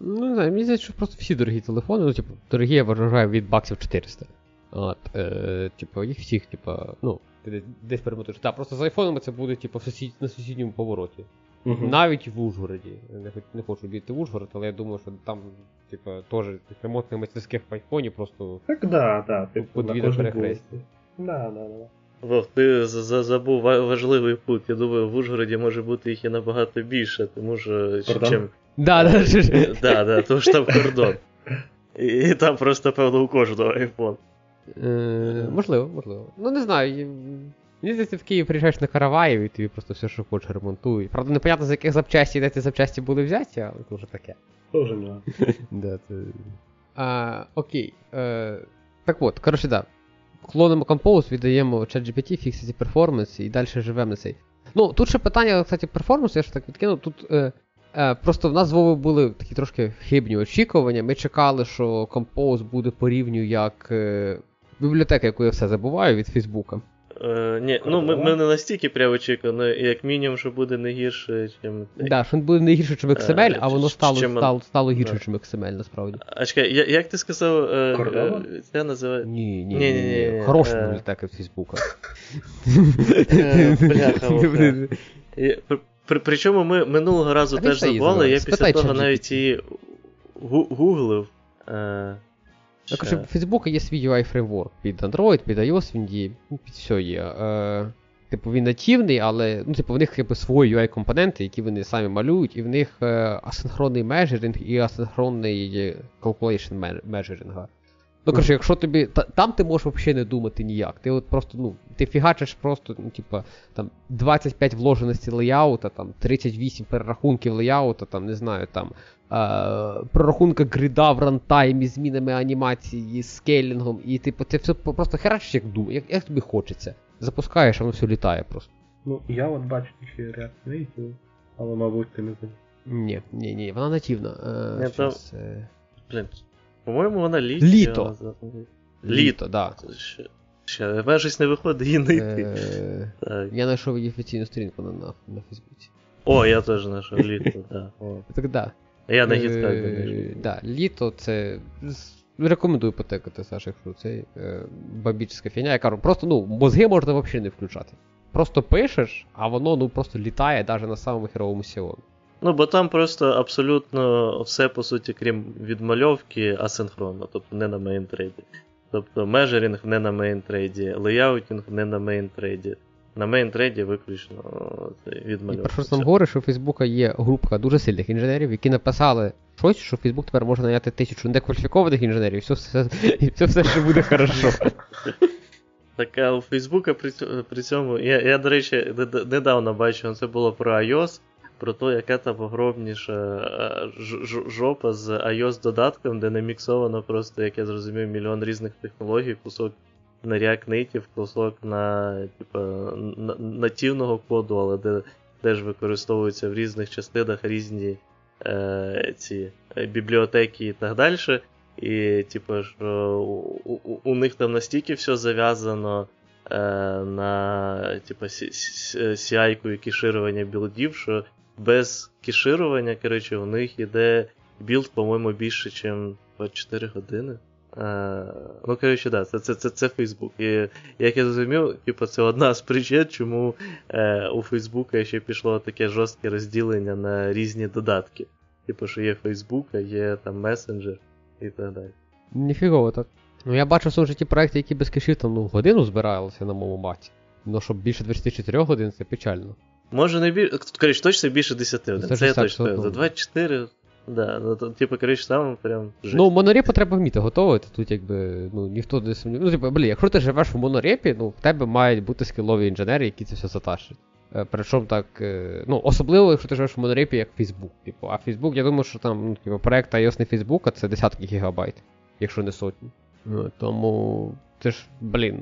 Ну, не знаю, мені здається, що просто всі дорогі телефони, ну, типу, дорогі, я вважаю, від баксів чотириста. От, е, типу, їх всіх, типу, ну, ти десь перемотуєш. Так, просто з айфонами це буде, типу, сусід, на сусідньому повороті. Uh-huh. Навіть в Ужгороді. Не, не хочу дійти в Ужгород, але я думаю, що там, типу, теж ремонтних мастерських в айфоні просто... Так, так, да, так. Да, подвійне перехрестя. Да, да, да. Вов, ти забув важливий путь. Я думаю, в Ужгороді може бути їх і набагато більше, тому що... Кордон? Чим... Да, да, да, да, тому що там кордон. І там просто, певно, у кожного айфон. Е, можливо, можливо. Ну не знаю. Мені здається, в Київ приїжджаєш на Караваїв і тобі просто все, що хочеш, ремонтують. Правда, непонятно, з яких запчастей, де ці запчасті були взяті, але це вже таке. Це вже не. Да, це... А, окей. Е, так от, коротше, да. Клонимо Compose, віддаємо ChatGPT, фіксити перформанс і далі живемо на цей. Ну, тут ще питання, кстати, перформансу, я ж так відкинув. Тут е, е, просто в нас з Вовою були такі трошки хибні очікування. Ми чекали, що Compose буде порівню як... Е, бібліотека, яку я все забуваю від Фейсбука. Е, ні, ну ми, ми не настільки прямо очікували, як мінімум, що буде не гірше, чим... Так, да, що буде не гірше, чим ікс ем ель, а, а воно стало, чим... стало, стало гірше, чим ікс ем ель, насправді. А чекай, я, як ти сказав, е, це називає... Ні, ні, ні, ні, ні, ні. Хороша е... бібліотека від Фейсбука. Бляха, причому ми минулого разу теж забували, я після того навіть її гуглив. Так, що в Фейсбуку є свій ю ай-фреймворк під Android, під iOS, він є, під все є. Е, типу, він нативний, але ну, типу, в них якби, свої ю ай-компоненти, які вони самі малюють, і в них е, асинхронний межеринг і асинхронний calculation межеринга. Ну, коротше, якщо тобі... Та, там ти можеш взагалі не думати ніяк. Ти от просто, ну, ти фігачиш просто, ну, типу, там, двадцять п'ять вложеності леяута, там, тридцять вісім перерахунків леяута, там, не знаю, там, е- прорахунка грида в рантаймі, змінами анімації, скейлінгом, і, типу, ти все просто херачиш, як думаєш, як, як тобі хочеться. Запускаєш, а воно все літає просто. Ну, я от бачу ще реакцію, але, мабуть, ти не знаєш. Ні, ні, ні, вона нативна. Е- щас, щас, е- блин. По-моєму, вона літо. Літо, так. Літо, так. Ще, в мене щось не виходить її знайти. Я знайшов її офіційну сторінку на Фейсбуці. О, я теж знайшов літо, так. Так, так. Я на гітках знайшов. Так, літо це... Рекомендую потекати, Саша, якщо це бабічська фігня. Я кажу, просто, ну, мозги можна взагалі не включати. Просто пишеш, а воно, ну, просто літає навіть на самому херовому сіоні. Ну, бо там просто абсолютно все, по суті, крім відмальовки, асинхронно, тобто не на мейнтрейді. Тобто межерінг не на мейнтрейді, леяутінг не на мейнтрейді. На мейнтрейді виключно відмальовка. І про що там говориш, що у Фейсбука є групка дуже сильних інженерів, які написали щось, що Фейсбук тепер може наняти тисячу некваліфікованих інженерів, і все, все, і все, все ще буде хорошо. Так, а у Фейсбука при цьому, я, я, до речі, недавно бачив, це було про iOS, про те, яка там огромніша жопа з iOS-додатком, де наміксовано просто, як я зрозумів, мільйон різних технологій, кусок на React Native, кусок на типу, нативного коду, але де теж використовуються в різних частинах різні е, ці бібліотеки і так далі. І типу, що у, у, у них там настільки все зав'язано е, на типу, сі ай-ку і кеширування білдів, що без кеширування, коротше, у них йде білд, по-моєму, більше, ніж двадцять чотири години. А, ну, коротше, да, це, це, це, це Facebook. І, як я зрозумів, типу, це одна з причин, чому е, у Фейсбука ще пішло таке жорстке розділення на різні додатки. Типу, що є Фейсбук, є там месенджер і так далі. Ніфігово так. Ну, я бачу в своєму житті проекти, які без кешів там, ну, годину збиралися на моєму маті. Ну, щоб більше двадцять чотири годин, це печально. Може не більше, коротше, точно більше десять годин, це я точно певно, двадцять чотири, Да, ну то, типу, коріш, там прям. Жить. Ну, монорепу треба вміти готувати. Тут якби, ну, ніхто не сумніває. Ну, типу, блін, якщо ти живеш в монорепі, ну, в тебе мають бути скілові інженери, які це все затащать. Причому так, ну, особливо, якщо ти живеш в монорепі, як Facebook. Типу, а Facebook, я думаю, що там, ну, типу, проект iOS не Facebook, а це десятки гігабайт, якщо не сотні. Ну, тому це ж, блін,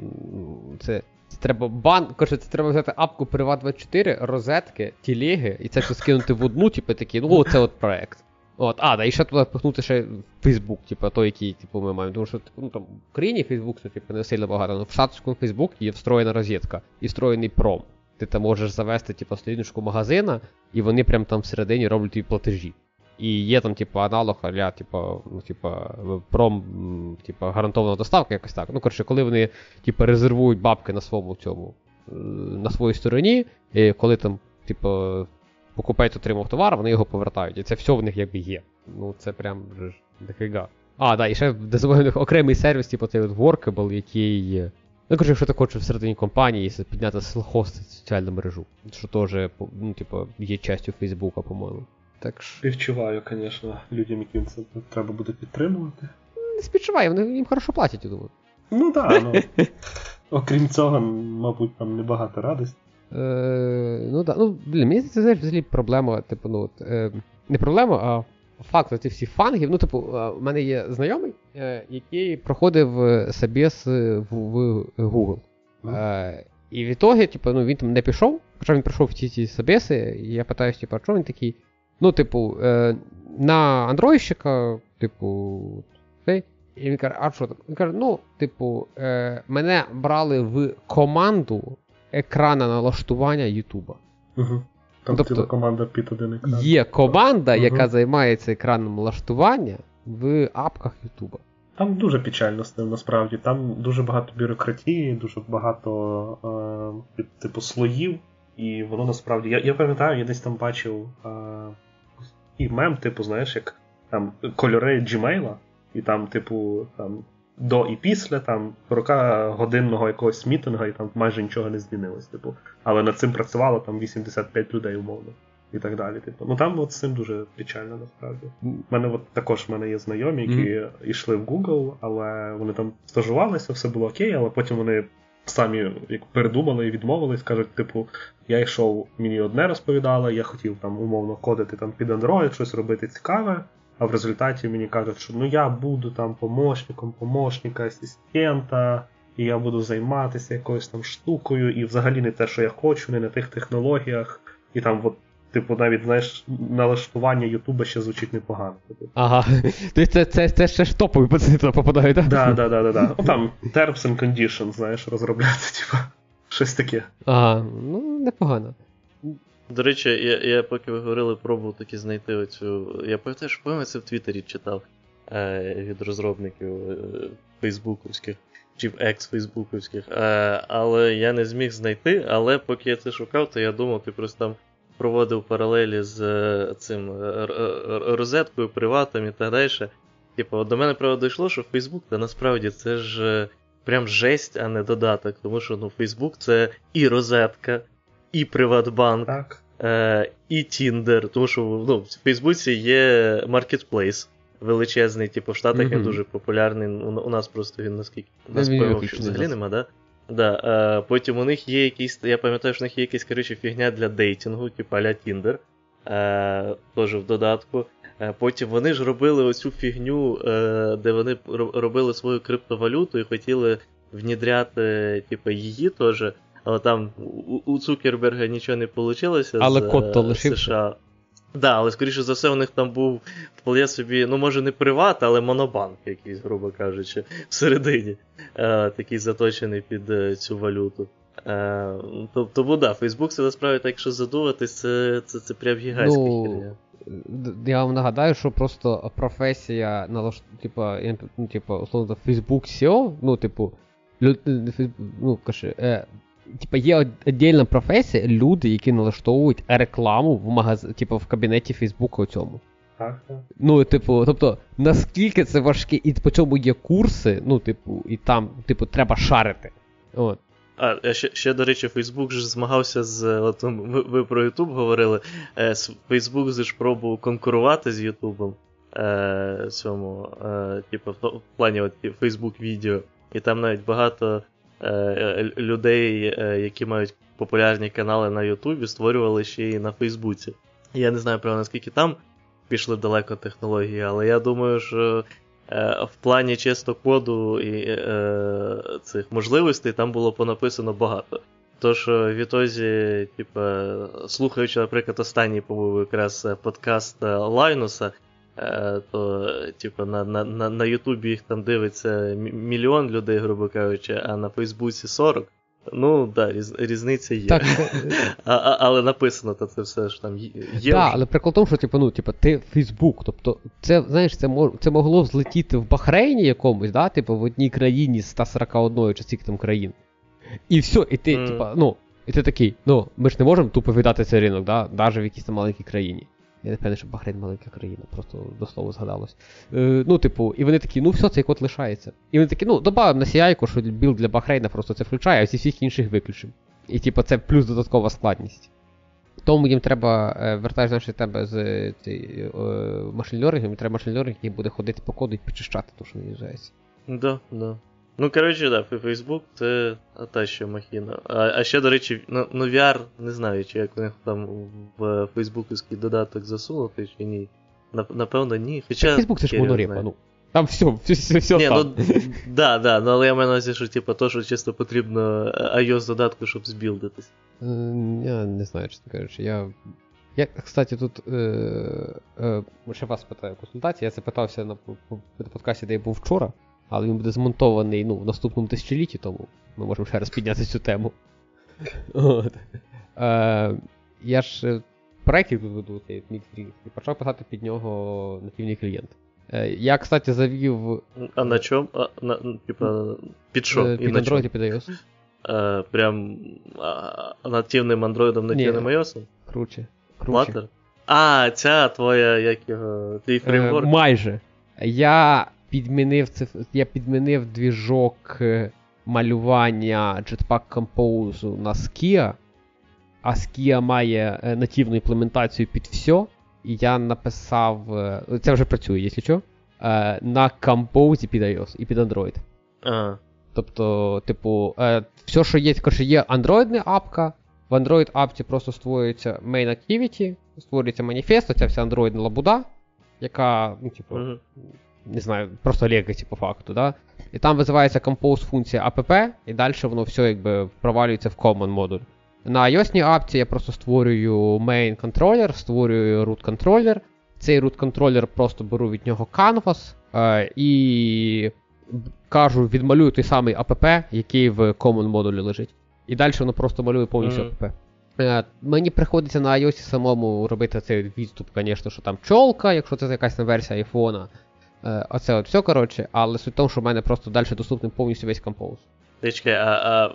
це, це треба бан, каже, це треба взяти апку Приват двадцять чотири, розетки, телеги, і це все скинути в одну, типу, такі, ну, оце от проект. От, а, да, і ще туди пихнути ще Facebook, типу, той, який, типу, ми маємо. Тому що, ну, там, в Україні Facebook, це, типу, не сильно багато, але в штатському Facebook є встроєна розетка і встроєний пром. Ти там можеш завести, типу, сторіночку магазина, і вони прям там всередині роблять тобі платежі. І є там, типу, аналог а-ля, типу, ну, типу, пром, типу, гарантована доставка, якось так. Ну, коротше, коли вони, типу, резервують бабки на своєму цьому, на своїй стороні, і коли там, типу, покупець отримав товар, вони його повертають. І це все в них якби є. Ну, це прям ж дофіга. А, да, і ще дозволених окремий сервіс, типу, цей от Workable, який... Ну, кажу, якщо ти хочеш всередині компанії підняти селхост соціальну мережу, що теж, ну, типу, є частю Фейсбука, по-моєму. Так що... Співчуваю, звісно, людям, яким це треба буде підтримувати. Не співчуваю, вони їм хорошо платять, я думаю. Ну, так, ну, окрім цього, мабуть, там небагато радості. Е, ну да, ну, блін, мені це, знаєш, взагалі проблема, типу, ну, от, е, не проблема, а факт, оці всі фангів, ну, типу, у мене є знайомий, е, який проходив собес в, в Google. Е, і в ітогі, типу, ну, він там не пішов, хоча він пройшов ці ці собеси, і я питаюсь, типу, а чому він такий, ну, типу, е, на андроїдщика, типу, цей, і він каже, а що так? Він каже, ну, типу, е, мене брали в команду екрана налаштування Ютуба. Угу. Там тобто, ціла команда під один екран. Є команда, угу, яка займається екраном налаштування в апках Ютуба. Там дуже печально з ним насправді. Там дуже багато бюрократії, дуже багато е, типу слоїв. І воно насправді... Я, я пам'ятаю, я десь там бачив е, і мем, типу, знаєш, як там кольори Gmail'а, і там, типу, там... до і після, там, сорокагодинного якогось мітингу, і там майже нічого не змінилось, типу. Але над цим працювало там вісімдесят п'ять людей, умовно, і так далі, типу. Ну, там от з цим дуже печально, насправді. У мене от також, в мене є знайомі, які mm-hmm. йшли в Google, але вони там стажувалися, все було окей, але потім вони самі як передумали і відмовились, кажуть, типу, я йшов, мені одне розповідали, я хотів там, умовно, кодити там під Android, щось робити цікаве, а в результаті мені кажуть, що ну я буду там помощником, помощника, асистента, і я буду займатися якоюсь там штукою, і взагалі не те, що я хочу, не на тих технологіях, і там от, типу, навіть, знаєш, налаштування Ютуба ще звучить непогано. Ага, це, це, це, це ще ж топові пацани попадають, так? Так, так, так, так. Ну там terms and conditions, знаєш, розробляти, типу, щось таке. Ага, ну непогано. До речі, я, я поки ви говорили, пробував таки знайти оцю... Я пам'ятаю, що по-моєму це в Твіттері читав е, від розробників е, фейсбуковських, чи в екс-фейсбуковських, е, але я не зміг знайти, але поки я це шукав, то я думав, ти просто там проводив паралелі з е, цим е, розеткою, приватом і так далі. Типу, до мене правда дійшло, що Фейсбук, та насправді це ж е, прям жесть, а не додаток, тому що ну, Фейсбук це і розетка, і Приватбанк, так. Е, і Тіндер, тому що ну, в Фейсбуці є маркетплейс величезний, типу в Штатах mm-hmm. він дуже популярний, у, у нас просто він наскільки, нас певно, що взагалі нема, да? Да, е, потім у них є якийсь, я пам'ятаю, що у них є якась, коротше, фігня для дейтингу, типу а-ля Тіндер, е, теж в додатку. Е, потім вони ж робили оцю фігню, е, де вони робили свою криптовалюту і хотіли внідряти, типу, її теж. Але там у Цукерберга нічого не вийшло. Але код то лишився. Так, да, але, скоріше за все, у них там був, я собі, ну, може, не приват, але монобанк якийсь, грубо кажучи, всередині. Е, такий заточений під е, цю валюту. Е, Тому, то, да, Фейсбук, це, насправді, так, якщо задуматись, це, це, це прям гігантська ну, херня. Я вам нагадаю, що просто професія, налаш... типа, ну, типа, условно, Фейсбук сі і о, ну, типу, люд... ну, каже, е... Типа є окрема професія, люди, які налаштовують рекламу в магаз... типу, в кабінеті Фейсбука у цьому. Так. Ну, типу, тобто, наскільки це важке, і по чому є курси, ну, типу, і там, типу, треба шарити. От. А, ще, ще, до речі, Facebook ж змагався з, от, ви, ви про YouTube говорили, Facebook же ж пробував конкурувати з YouTube, е, цьому, е, типу, в, в плані Facebook-відео, і там навіть багато е, людей, е, які мають популярні канали на YouTube, створювали ще і на Фейсбуці. Я не знаю, правда, наскільки там пішли далеко технології, але я думаю, що в плані чисто коду і е, цих можливостей там було понаписано багато. Тож відтоді, типу, слухаючи, наприклад, останній, по-моєму, якраз подкаст Лайнуса, е, то типу, на, на, на, на Ютубі їх там дивиться мільйон людей, грубо кажучи, а на Фейсбуці сорок. Ну, так, да, різ, різниця є. Так, а, а, але написано то це все ж там є. Так, але прикол в тому, що типу, ну, типу, ти Фейсбук, тобто це, знаєш, це, мож, це могло злетіти в Бахрейні якомусь, да, типу, в одній країні з сто сорок однієї чи скільки там країн. І все, і ти, mm. типу, ну, і ти такий, ну, ми ж не можемо тупо віддати цей ринок, да, навіть в якійсь там маленькій країні. Я не певний, що Бахрейн маленька країна, просто до слова згадалось. Е, ну, типу, і вони такі, ну все, цей код лишається. І вони такі, ну, добавимо на сі ай, що білд для Бахрейна просто це включає, а всі всіх інших виключимо. І, типу, це плюс додаткова складність. Тому їм треба, вертаєш наші тебе з машин-лернінгом, їм треба машин-лернінг, який буде ходити по коду і почищати, то що не вважається. Да, да. Ну, коротше, да, Фейсбук – це та ще махіна. А, а ще, до речі, ну, ну ві ар, не знаю, чи як у них там в фейсбуківський додаток засунути, чи ні. Напевно, ні. Хоча... Фейсбук – це ж монорепа, ну. Там все, все, все не, там. Ну, да, да, ну, але я маю на увазі, що, типу, то, що чисто потрібно iOS-додатку, щоб збілдитись. Я не знаю, чесно кажучи, я... Я, кстати, тут е, е, ще вас питаю консультації. Я це питався на подкасті, де я був вчора. Але він буде змонтований, ну, в наступному тисячолітті, тому ми можемо ще раз підняти цю тему. От. Е, я ж проєкт веду, цей Mixed, і почав писати під нього нативний клієнт. Е, я, кстати, завів... А на чому? Типа, під що? Під Android і під iOS. Е, прям а, нативним Android, нативним iOS? Круче. Круче. Flutter? А, ця твоя, як його, твій фреймворк? Е, майже. Я... Підмінив циф... Я підмінив двіжок малювання Jetpack Compose на Skia, а Skia має нативну імплементацію під все, і я написав, це вже працює, якщо що, на Compose під iOS і під Android. Ага. Тобто, типу, все, що є, коротше, є Android-не апка, в Android-апці просто створюється main activity, створюється маніфест, оця вся Android-на лабуда, яка, ну, типу, ага. Не знаю, просто legacy по факту, да? І там визивається Compose функція app, і далі воно все якби провалюється в common модуль. На iOS-ній апці я просто створюю main контролер, створюю root контролер. Цей root контролер просто беру від нього canvas е, і кажу, відмалюю той самий app, який в common модулі лежить. І далі воно просто малює повністю mm-hmm. app. Мені приходиться на iOS самому робити цей відступ, звісно, що там чолка, якщо це якась версія айфона. Оце от все, коротше, але суть в тому, що в мене просто далі доступний повністю весь Compose. Чекай, а, а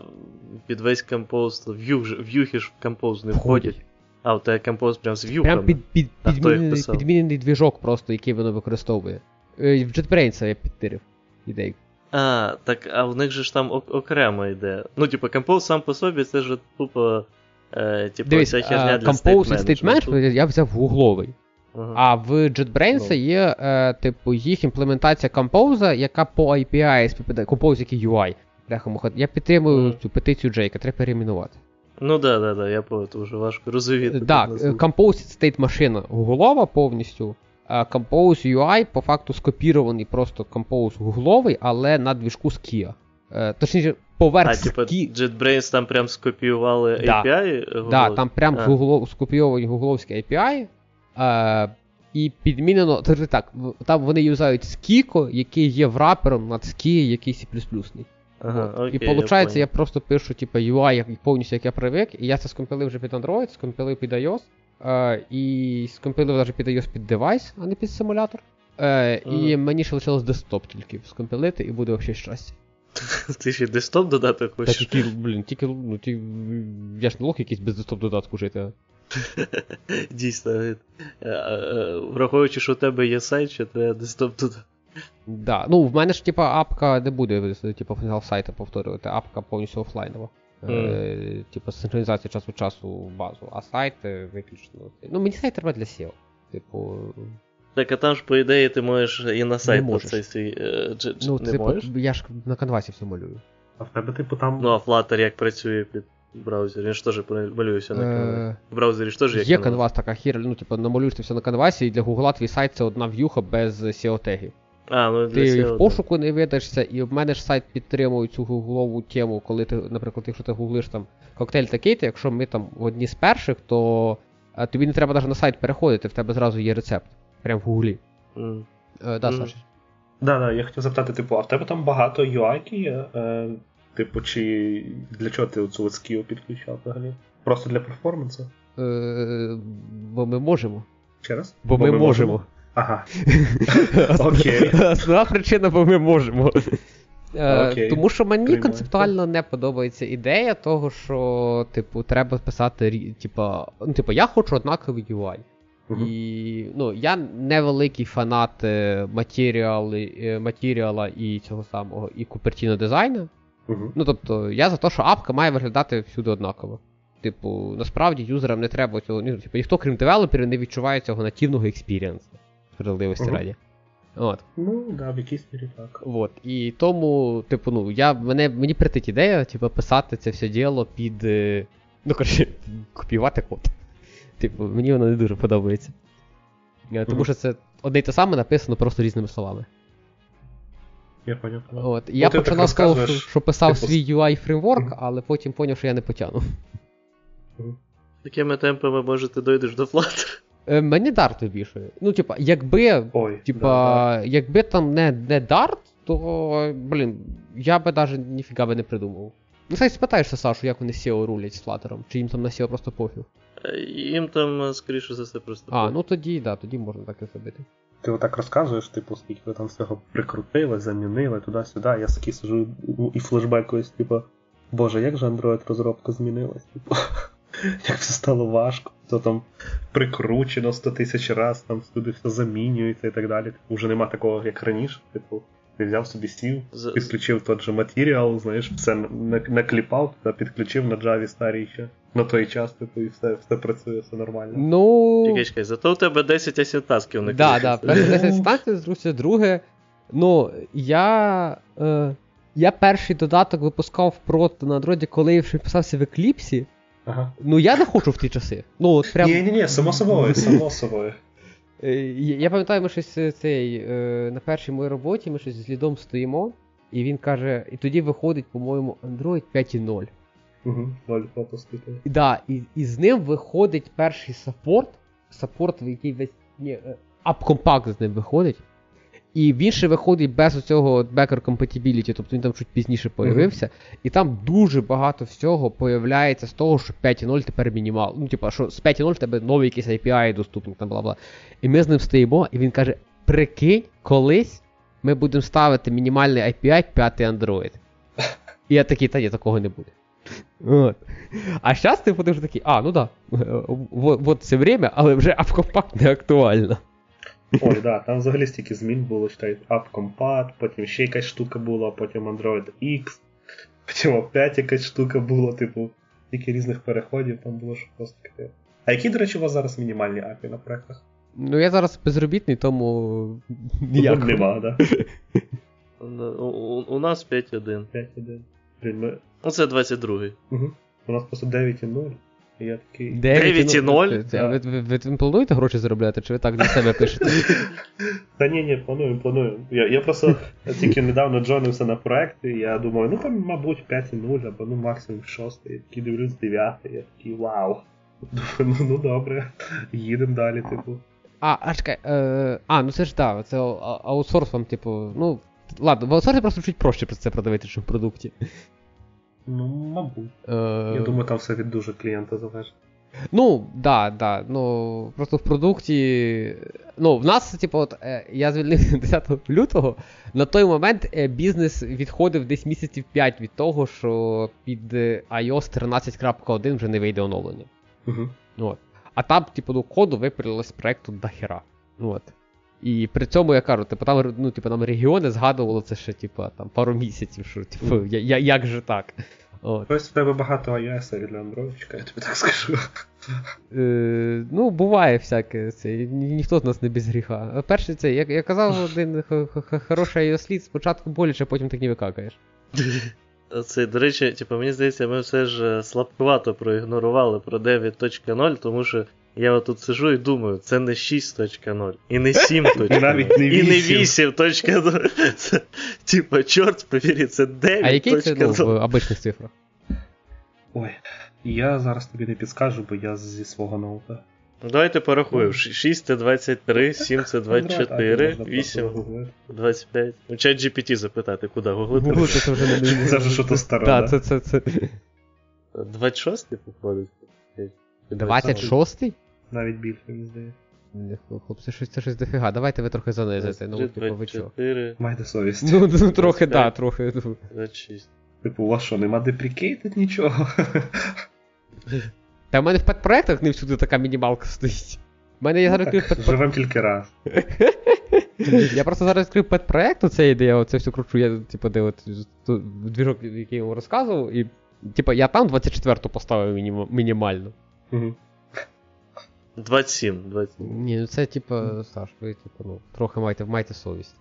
під весь Compose, в'юхи ж в Compose не входять? А, у тебе Compose прям з в'юхами? Прям під, під, підмінений, підмінений двіжок просто, який воно використовує. В JetBrains я підтирив ідею. А, так, а в них же ж там окремо йде. Ну, типу, Compose сам по собі, це ж тупо, е, типу, дивись, ця херня для Compose і StateManagement я взяв гугловий. Uh-huh. А в JetBrains no. є, е, типу, їх імплементація Compose, яка по ей пі ай співпадає, Compose, як і ю ай. Я підтримую uh-huh. цю петицію Джейка, треба перейменувати. Ну да, да, да, я повідомлю, вже важко розуміти. Так, да, Compose стейт машина гуглова повністю, а Compose ю ай по факту скопірований просто Compose гугловий, але на двіжку Skia. Е, точніше, поверх Skia. А, Ski... типу, JetBrains там прям скопіювали да. ей пі ай? Так, да, там прям гуглов... скопійовані гугловські ей пі ай. Uh, і підмінено, так, там вони юзають Skiko, який є врапером над Skia, який C++-ний. Ага, okay, і виходить, я, я просто пишу типу, ю ай як, повністю, як я привик, і я це скомпілив вже під Android, скомпілив під iOS, uh, і скомпілив навіть під iOS під девайс, а не під симулятор. Uh, uh. І мені ще лишилось десктоп тільки скомпілити, і буде взагалі щастя. Ти ще десктоп додаток хочеш? Так, тільки, блін, тільки, ну, тільки, я ж не лох якийсь без десктоп додатку жити, а? Дійсно, враховуючи, що у тебе є сайт, що треба десктоп туди. Да, ну в мене ж типа апка не буде типа функціонал сайта повторювати, апка повністю офлайнова. mm. типу, синхронізацію час від часу в базу, а сайти виключно. Ну, мені сайт треба для сео. Типу... Так, а там ж, по ідеї, ти можеш і на сайт на цей свій... Дж... Ну, не типу, я ж на канвасі все малюю. А в тебе, типу, там... Ну, а Flutter як працює під браузер? Він ж теж малює все на канвасі. В браузері ж теж є канвас. Є канвас така хір, ну, типу, намалюєш ти все на канвасі, і для Гугла твій сайт – це одна в'юха без сео-тегів. А, ну, ти сео, в пошуку так. не видашся, і в мене ж сайт підтримує цю гуглову тему, коли ти, наприклад, якщо ти гуглиш там коктейль такий-то, якщо ми там одні з перших, то тобі не треба навіть на сайт переходити, в тебе зразу є рецепт. Прям в гуглі. Mm. Е, да, mm. Саша? Да, да, я хотів запитати, типу, а в тебе там багато ю ай-ки, е, типу, чи для чого ти оцю скіл підключав взагалі? Просто для перформансу? Е, бо ми можемо. Ще раз? Бо, бо ми, ми можемо. можемо. Ага. Окей. Основна причина, бо ми можемо. Okay. Тому що мені Примай. концептуально не подобається ідея того, що, типу, треба писати, типу, ну, типу, я хочу однаковий ю ай. Uh-huh. І, ну, я не великий фанат матеріала і цього самого, і купертіно дизайну. Uh-huh. Ну, тобто, я за те, що апка має виглядати всюди однаково. Типу, насправді, юзерам не треба цього, ну, типу, ніхто, крім девелоперів, не відчуває цього нативного експіріенсу. Справедливості uh-huh. раді. От. Ну, да, в якійсь мірі так. От. І тому, типу, ну, я, мене, мені притить ідея, типу, писати це все діло під, ну, коротше, копіювати код. Типу, мені воно не дуже подобається. Тому mm-hmm. що це одне й те саме написано просто різними словами. Я поняв. От. І я починав сказав, що писав типу... свій ю ай-фреймворк, mm-hmm. але потім поняв, що я не потягну. Mm-hmm. Такими темпами, може, ти дойдеш до Flutter? Е, мені Dart вибішує. Ну, типа, якби, Ой, типа, да, да. якби там не, не Dart, то, блін, я би навіть ніфіга би не придумав. Ну, сай, спитаєшся, Сашу, як вони сео рулять з Flutter, чи їм там на сео просто пофіг? Їм там, скоріше за все, просто пофіг. А, ну тоді, да, тоді можна так і зробити. Ти отак розказуєш, типу, скільки ви там всього прикрутили, замінили, туди-сюди, я такий сижу і флешбекуюсь, типу, боже, як же Android-розробка змінилась, типу, як все стало важко, то там прикручено сто тисяч раз, там туди все замінюється і так далі, типу, вже нема такого, як раніше, типу. Ти взяв собі сів, підключив той же матеріал, знаєш, все накліпав, підключив на Java старій ще. На той час, типу, і все, все працює, все нормально. Ну... Чекай, чекай, зато у тебе десять асінтасків на кліпі. Так, так, перше десять асінтасків, зручно друге. Ну, я... Е, я перший додаток випускав про на Android, коли я вже писався в Екліпсі. Ага. Ну, я не хочу в ті часи. Ну, от прям... Ні-ні-ні, само собою, само собою. Я пам'ятаю, ми щось цей, на першій моїй роботі, ми щось з лідом стоїмо, і він каже, і тоді виходить, по-моєму, Android п'ять нуль. Угу, ноль, п'ять, п'ять. Да, і, і з ним виходить перший саппорт, саппорт, в який весь, ні, апкомпакт з ним виходить, і він ще виходить без оцього backer compatibility, тобто він там чуть пізніше появився, mm-hmm. і там дуже багато всього появляється з того, що п'ять нуль тепер мінімал. Ну, типа, що з п'ять нуль в тебе новий якийсь ей пі ай доступний, там бла-бла. І ми з ним стоїмо, і він каже, прикинь, колись ми будемо ставити мінімальний ей пі ай п'ятий Android. І я такий, та ні, такого не буде. От. А зараз ти будеш такий, а, ну да, вот, вот це время, але вже апкомпакт не актуально. Ой, так, да, там взагалі стільки змін було, читають AppCompat, потім ще якась штука була, потім Android X, потім опять якась штука була, типу, стільки різних переходів, там було що просто таке. А які, до речі, у вас зараз мінімальні апі на проєктах? Ну, я зараз безробітний, тому ніяк. Тут нема, так. У нас п'ять один. п'ять один. Ну, це двадцять другий. У нас просто дев'ять нуль. Я такий... дев'ять нуль? Ви, ви, ви плануєте гроші заробляти, чи ви так для себе пишете? Та ні, ні, плануємо, плануємо. Я, я просто тільки недавно джонився на проєкти, я думаю, ну там, мабуть, п'ять нуль, або ну максимум шість, я такий дивлюсь дев'ять, я такий, вау. Думаю, ну, ну добре, їдемо далі, типу. А, а чекай, е, а, ну це ж так, да, це аутсорс вам, типу, ну, ладно, в аутсорсі просто чуть проще про це продавити, що в продукті. Ну, мабуть. Е... Я думаю, там все від дуже клієнта залежить. Ну, да, да. Ну, просто в продукті... Ну, в нас, типу, от, я звільнився десятого лютого, на той момент бізнес відходив десь місяців п'ять від того, що під iOS тринадцять крапка один вже не вийде оновлення. Угу. От. А там, типу, до коду випилилось з проєкту дохера. От. І при цьому, я кажу, типу, там, ну, типу, нам регіони згадували це ще, типу, там, пару місяців, що, типу, я, я, як же так? От. Просто в тебе багато iOS-ів для Android-чика, я тобі так скажу. Е, ну, буває всяке. Це, ніхто з нас не без гріха. Перше, це, як я казав, один хороший iOS-лід, спочатку боляче, потім ти ніби какаєш. Це, до речі, типу, мені здається, ми все ж слабкувато проігнорували про дев'ять нуль, тому що я отут сижу і думаю, це не шість нуль, і не сім нуль, і не вісім нуль. Типа, чорт повірі, це дев'ять нуль. А який це ну, в обичних цифрах? Ой, я зараз тобі не підскажу, бо я зі свого ноута. Давайте порахуємо. шість – це двадцять три, сім – це двадцять чотири, вісім – двадцять п'ять. У ChatGPT запитати, куди гуглити. Гуглити це вже не буде. Це вже щось старе, так? Так, це, це. двадцять шостий походить? двадцять шостий? Навіть більше, мені здається. Хлопці, щось це щось дофіга. Давайте ви трохи занизите. Ну, типу, ви чо? Майте совість. Ну, ну трохи, так, трохи. двадцять шість. Типу, у вас що, нема депрікейтед нічого? Та в мене в педпроектах не всюди така мінімалка стоїть. В мене я ну, зараз відкрив педпроект. Живем тільки раз. Я просто зараз відкрив педпроект, оце ідея, оце все кручу, я, типу, де от двіжок, який я вам розказував, і, типу, я там двадцять четверту поставив мінім... мінімально. Угу. двадцять сім, двадцять сім. Ні, ну це, типу, Саш, ви, типу, ну, трохи майте, майте совість.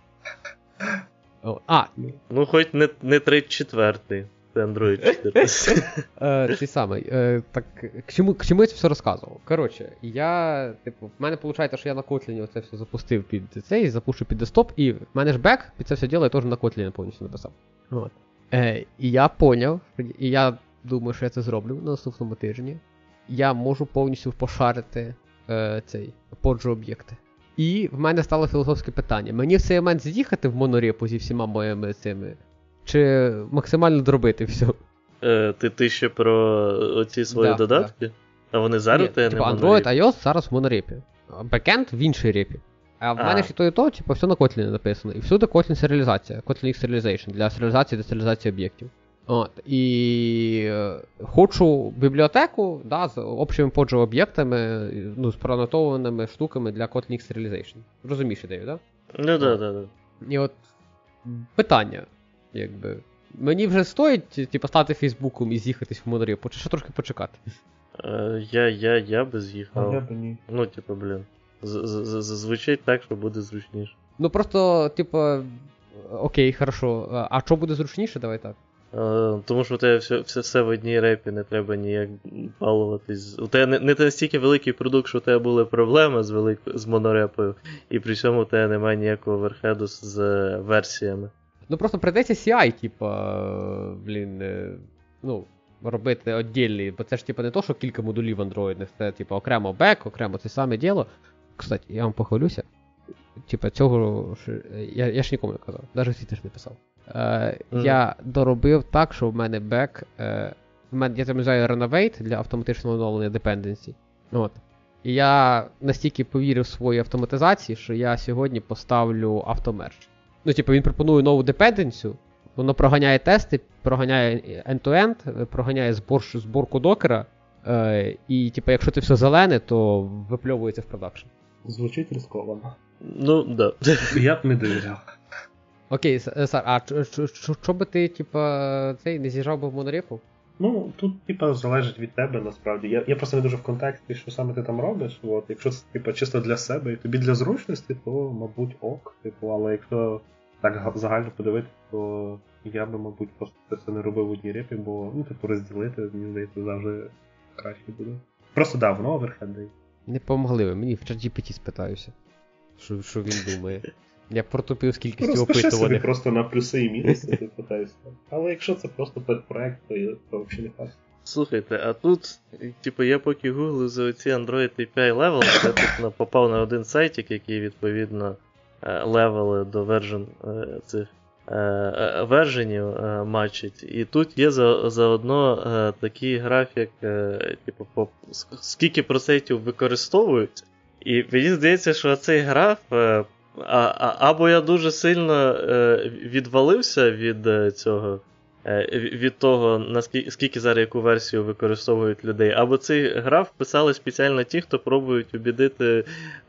О, а! Ну, хоч не, не тридцять четвертий. Android чотирнадцять. uh, Цей самий. Uh, так, к чому, к чому я це все розказував? Коротше, я, типу, в мене виходить, що я на Котліні оце все запустив під цей, запушу під десктоп, і в мене ж бек під це все діло я теж на Котліні повністю написав. От. Uh, і я поняв, і я думаю, що я це зроблю на наступному тижні. Я можу повністю пошарити uh, цей, поджу об'єкти. І в мене стало філософське питання. Мені в цей момент з'їхати в монорепу зі всіма моїми цими, чи максимально дробити все? Е, ти, ти ще про оці свої да, додатки? Да. А вони зараз те не монорепі? Android, iOS зараз в монорепі. Бекенд в іншій репі. А в а. мене ж і то, і то, типу, все на Kotlin написано. І всюди Kotlin серіалізація. Kotlin Serialization для серіалізації і десеріалізації об'єктів. От. І хочу бібліотеку, да, з общими поджу об'єктами, ну, з пронотованими штуками для Kotlin Serialization. Розумієш ідею, так? Да? Ну, так, так, так. І от питання. Якби. Мені вже стоїть типу, стати Фейсбуком і з'їхатись в монорепу, чи ще трошки почекати? Я, я, я би з'їхав. Я би ні. Ну, типу, блін. Звучить так, що буде зручніше. Ну просто, типу, окей, хорошо. А що буде зручніше, давай так? А, тому що у тебе все, все, все в одній репі, не треба ніяк балуватись. У тебе не, не настільки великий продукт, що у тебе були проблеми з, велик... з монорепою, і при цьому у тебе немає ніякого верхеду з версіями. Ну просто придеться сі ай, типа, блін, ну, робити віддільні, бо це ж типа не то, що кілька модулів андроїдних, це типа окремо бек, окремо це саме діло. Кстати, я вам похвалюся, типа цього, я, я ж нікому не казав, навіть всі теж не писав. Е, mm-hmm. Я доробив так, що в мене бек, е, в мене, я там вважаю Renovate для автоматичного оновлення депенденсі, от. І я настільки повірив в свої автоматизації, що я сьогодні поставлю автомерч. Ну, типу, він пропонує нову депенденцію, воно проганяє тести, проганяє end-to-end, проганяє збор, зборку докера, е, і, типу, якщо це все зелене, то випльовується в продакшн. Звучить рисковано. Ну, да. Я б не довіряв. Окей, Сар, а що би ти, типу, цей, не з'їжджав би в монорепу? Ну, тут, типа, залежить від тебе, насправді. Я, я просто не дуже в контакті, що саме ти там робиш. От. Якщо це, типа, чисто для себе і тобі для зручності, то, мабуть, ок. Типу, але якщо так загально подивитися, то я би, мабуть, просто це не робив в одній репі, бо, ну, типу, розділити, мені здається, завжди краще буде. Просто да, воно оверхед дає. Не помогли ви, мені в ChatGPT спитаюся, що, що він думає. Я протупив з кількістю опитуваних. Розпиши собі просто на плюси і мінуси, ти питаюся. Але якщо це просто педпроект, то я то взагалі не факт. Слухайте, а тут, типу, я поки гуглив за оці Android ей пі ай левели, я тут попав на один сайтик, який, відповідно, левели до version цих верженів матчить. І тут є заодно такий графік, типу, по скільки процентів використовують. І мені здається, що цей граф А, а, або я дуже сильно е, відвалився від е, цього, е, від того, наскільки скільки зараз яку версію використовують людей, або цей граф писали спеціально ті, хто пробують убідити,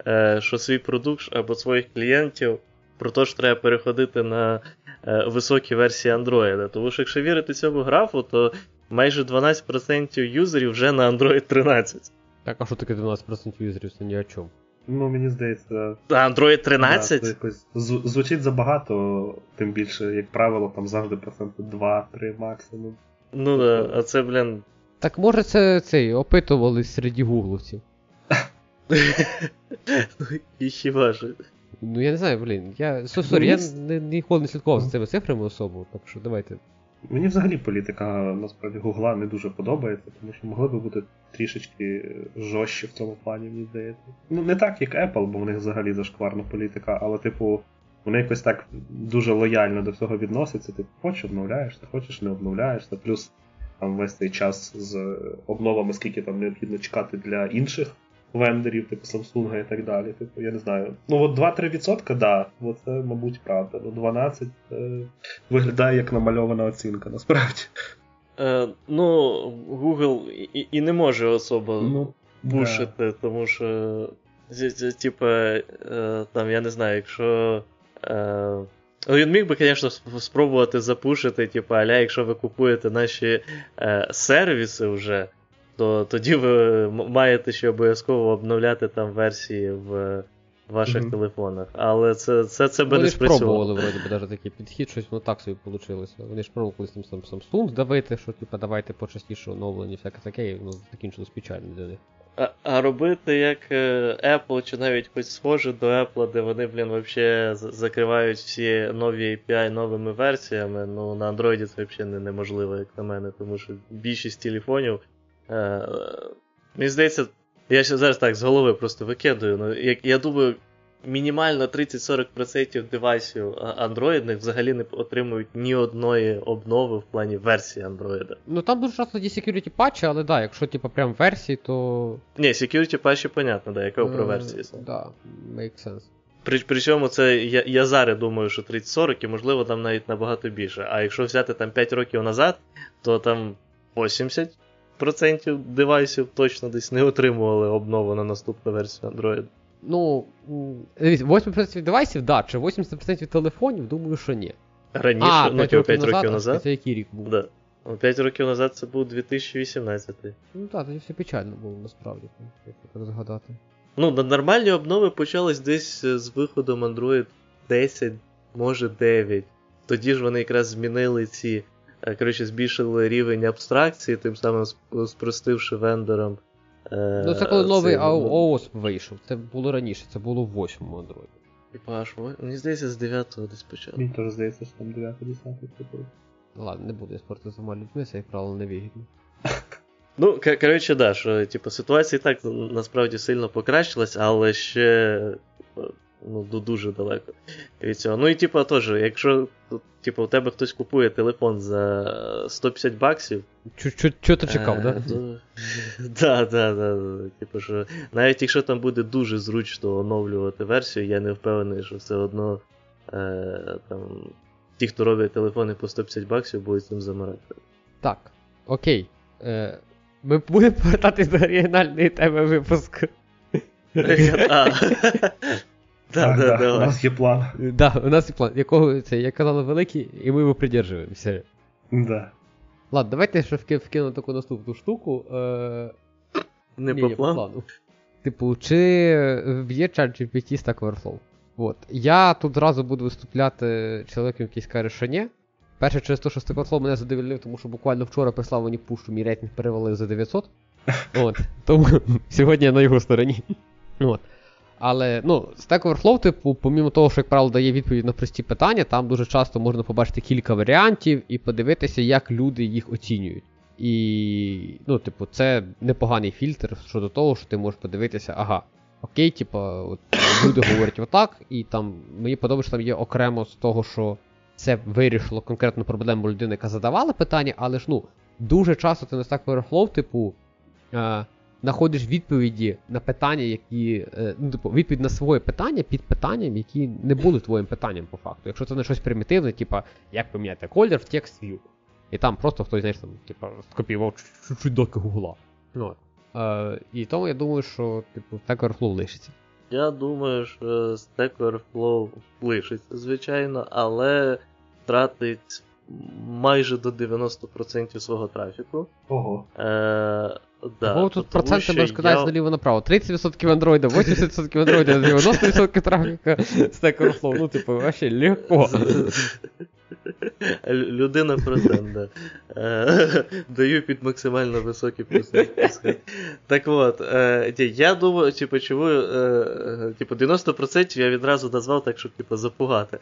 е, що свій продукт або своїх клієнтів про те, що треба переходити на е, високі версії Android. Тому що якщо вірити цьому графу, то майже дванадцять відсотків юзерів вже на Android тринадцять. Так, а що таке дванадцять відсотків юзерів? Це ні о чому. Ну, мені здається... Android тринадцять? Да, якось... Звучить забагато, тим більше, як правило, там завжди проценти два-три максимум. Ну да, а це, блін... Так може це, це опитували серед гугловців. Ну, і хіба ж. Ну, я не знаю, блін, я... Сорі, я ніколи не слідкував за цими цифрами особо, так що давайте... Мені взагалі політика, насправді, Гугла не дуже подобається, тому що могли би бути трішечки жорстче в цьому плані, мені здається. Ну, не так, як Apple, бо в них взагалі зашкварна політика, але, типу, вони якось так дуже лояльно до всього відносяться. Типу, хочеш — обновляєш, ти хочеш — не обновляєшся. Плюс там весь цей час з обновами, скільки там необхідно чекати для інших вендорів, типу Samsung і так далі. Типу, я не знаю. Ну, от два-три відсотки, да, от це, мабуть, правда. Ну, дванадцять е, виглядає як намальована оцінка, насправді. Е, ну, Google і, і не може особо ну, бушити, да. Тому що, типу, е, там, я не знаю, якщо... Е, Він міг би, звісно, спробувати запушити, типу, аля, якщо ви купуєте наші е, сервіси вже, то тоді ви маєте ще обов'язково обновляти там версії в ваших mm-hmm. телефонах. Але це, це, це би не спрацювало. Вони ж пробували, вроді би, навіть такий підхід, щось воно так собі вийшло. Вони ж пробували колись там Samsung давити, що, типу, давайте почастіше оновлені, всяке таке, і воно закінчилось печально для них. А, а робити як Apple, чи навіть хоч схоже до Apple, де вони, блін, взагалі закривають всі нові ей пі ай новими версіями, ну, на Android це взагалі не, неможливо, як на мене, тому що більшість телефонів... Е, мені здається, я ще зараз так з голови просто викидаю, ну, я, я думаю, мінімально тридцять-сорок відсотків девайсів андроїдних взагалі не отримують ні одної обнови в плані версії андроїда. Ну там дуже часто є security патчі, але да, якщо типу прям версії, то... Ні, security патчі, понятно, да, яка про версії. Так, да, make sense. При, причому це, я, я зараз думаю, що тридцять-сорок, і можливо там навіть набагато більше. А якщо взяти там п'ять років назад, то там вісімдесят відсотків девайсів точно десь не отримували обнову на наступну версію Android. Ну, вісімдесят відсотків девайсів, да, чи вісімдесят відсотків телефонів, думаю, що ні. Раніше, а, ну, п'ять років назад. Це який рік був? Да. п'ять років назад це був дві тисячі вісімнадцятий. Ну так, тоді все печально було, насправді, як так згадати. Ну, нормальні обнови почались десь з виходом Android десять, може дев'ять. Тоді ж вони якраз змінили ці, коротше, збільшили рівень абстракції, тим самим спростивши вендорам. Ну це коли новий ООС вийшов, це було раніше, це було в восьмому Android. Типа аж, мені здається, з дев'ятого десь почало. Мені теж здається, що там дев'ятий-десятий типу. Ладно, не буду я спорти за малі людьми, це, як правило, невигідно. Ну, коротше, да, що типу, ситуація і так насправді сильно покращилась, але ще ну, дуже далеко від цього. Ну і типу, теж, якщо типу, у тебе хтось купує телефон за сто п'ятдесят баксів... Чого ти чекав, так? Так, так, так. Навіть якщо там буде дуже зручно оновлювати версію, я не впевнений, що все одно е, там, ті, хто роблять телефони по сто п'ятдесят баксів, будуть з ним замирати. Так, окей. Е, ми будемо повертатись до оригінальної теми випуску. Так, да, да, да, у нас є план. Так, да, у нас є план, якого це, як казали, великий, і ми його придержуємося. Да. Ладно, давайте ще вкину таку наступну штуку. Е... Не ні, по, плану. по плану. Типу, чи є ChatGPT Stack Overflow? От. Я тут зразу буду виступляти чоловіком, який скаже, що ні. Перше, через те, що Stack Overflow мене задовільнив, тому що буквально вчора прислав мені пушу, мій рейтинг перевели за дев'ятсот. От. Тому сьогодні я на його стороні. От. Але, ну, Stack Overflow, типу, помімо того, що, як правило, дає відповідь на прості питання, там дуже часто можна побачити кілька варіантів і подивитися, як люди їх оцінюють. І, ну, типу, це непоганий фільтр щодо того, що ти можеш подивитися, ага, окей, типу, от, люди говорять отак, і там, мені подобається, там є окремо з того, що це вирішило конкретну проблему людини, яка задавала питання, але ж, ну, дуже часто ти на Stack Overflow, типу, е- знаходиш відповіді на питання, які, ну, типу, відповідь на своє питання під питанням, які не були твоїм питанням по факту. Якщо це не щось примітивне, типа як поміняти колір в текст view. І там просто хтось, знаєш, там, типа, скопіював чуть-чуть доки Гугла. Ну, е, і тому я думаю, що типу Stack Overflow лишиться. Я думаю, що Stack Overflow лишиться, звичайно, але втратить майже до дев'яносто відсотків свого трафіку. Ого. Е, да, Ого, тут проценти можна сказати наліво направо. тридцять відсотків андроїда, вісімдесят відсотків андроїда, дев'яносто відсотків трафіка Stack Overflow. Ну, типу, вообще легко. Людина процент, да. Даю під максимально високі плюси. Так от, я думаю, типу, чому, типу, дев'яносто відсотків я відразу назвав так, щоб, типу, запугати.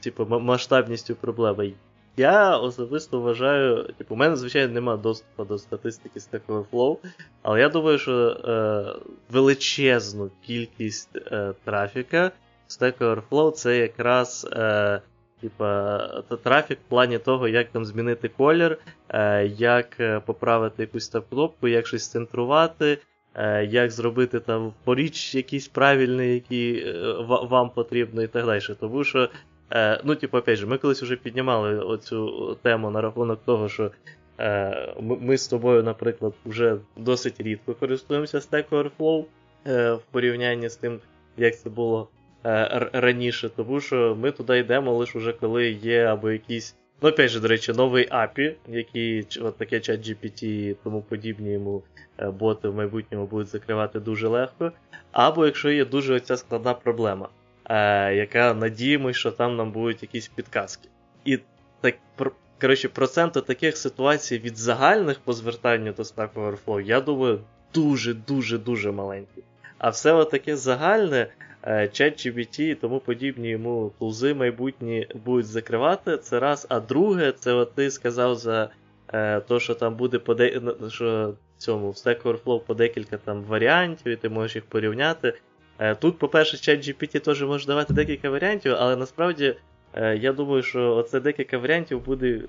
Типу, масштабністю проблеми. Я особисто вважаю, типу, у мене, звичайно, немає доступу до статистики Stack Overflow, але я думаю, що е, величезну кількість е, трафіка Stack Overflow це якраз е, типу, трафік в плані того, як там змінити колір, е, як поправити якусь там кнопку, як щось центрувати, е, як зробити там поріч якийсь правильний, який е, вам потрібно і так далі. Тому що ну, типу, опять же, ми колись вже піднімали оцю тему на рахунок того, що е, ми з тобою, наприклад, вже досить рідко користуємося Stack Overflow е, в порівнянні з тим, як це було е, раніше, тому що ми туди йдемо лише вже коли є або якісь, ну, опять же, до речі, новий ей пі ай, який, от таке ChatGPT і тому подібні йому боти в майбутньому будуть закривати дуже легко, або якщо є дуже оця складна проблема, яка, надіємось, що там нам будуть якісь підказки. І, так, про, коротше, процент таких ситуацій від загальних по звертанню до Stack Overflow, я думаю, дуже-дуже-дуже маленький. А все отаке загальне, ChatGPT і тому подібні йому тулзи майбутні будуть закривати, це раз. А друге, це от ти сказав за е, те, що там буде по де... що в цьому, в Stack Overflow по декілька там варіантів, і ти можеш їх порівняти. Тут, по-перше, ChatGPT теж може давати декілька варіантів, але насправді я думаю, що оце декілька варіантів буде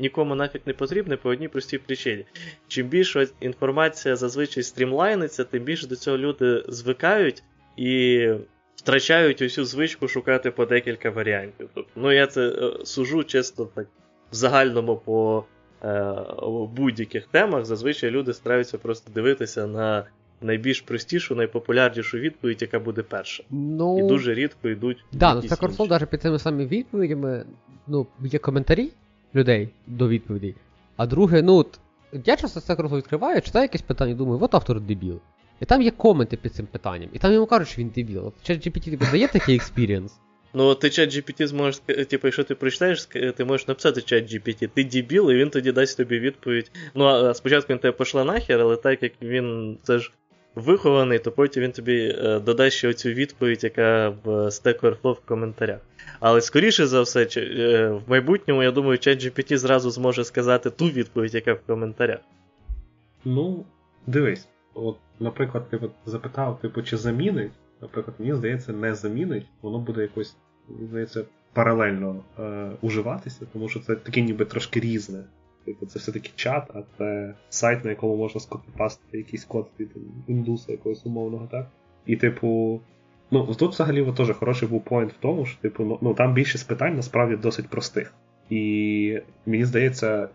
нікому нафіг не потрібне по одній простій причині. Чим більше інформація зазвичай стрімлайниться, тим більше до цього люди звикають і втрачають усю звичку шукати по декілька варіантів. Тобто, ну, я це сужу чесно так в загальному по будь-яких темах. Зазвичай люди стараються просто дивитися на найбільш простішу, найпопулярнішу відповідь, яка буде перша. Ну, і дуже рідко йдуть... Да, ну, Stack Overflow навіть під цими самими відповідями, ну, є коментарі людей до відповідей. А друге, ну, от, я часто Stack Overflow відкриваю, читаю якесь питання, думаю, от автор дебіл. І там є коменти під цим питанням. І там йому кажуть, що він дебіл. ChatGPT тобі дає такий експірієнс? Ну, ти ChatGPT зможеш, типу, якщо ти прочитаєш, ти можеш написати ChatGPT, ти дебіл, і він тоді дасть тобі відповідь. Ну, а спочатку він тебе пошла нахер, але так як він, це ж вихований, то потім він тобі додасть ще оцю відповідь, яка в Stack Overflow в коментарях. Але, скоріше за все, в майбутньому, я думаю, ChatGPT зразу зможе сказати ту відповідь, яка в коментарях. Ну, дивись. От, наприклад, ти запитав, типу, чи замінить? Наприклад, мені здається, не замінить. Воно буде якось, мені здається, паралельно е, уживатися, тому що це таке ніби трошки різне. Тобто це все-таки чат, а це сайт, на якому можна скопіпастити якийсь код від індуса якогось умовного, так? І, типу, ну, тут взагалі теж хороший був поінт в тому, що, типу, ну, там більшість питань, насправді, досить простих. І, мені здається,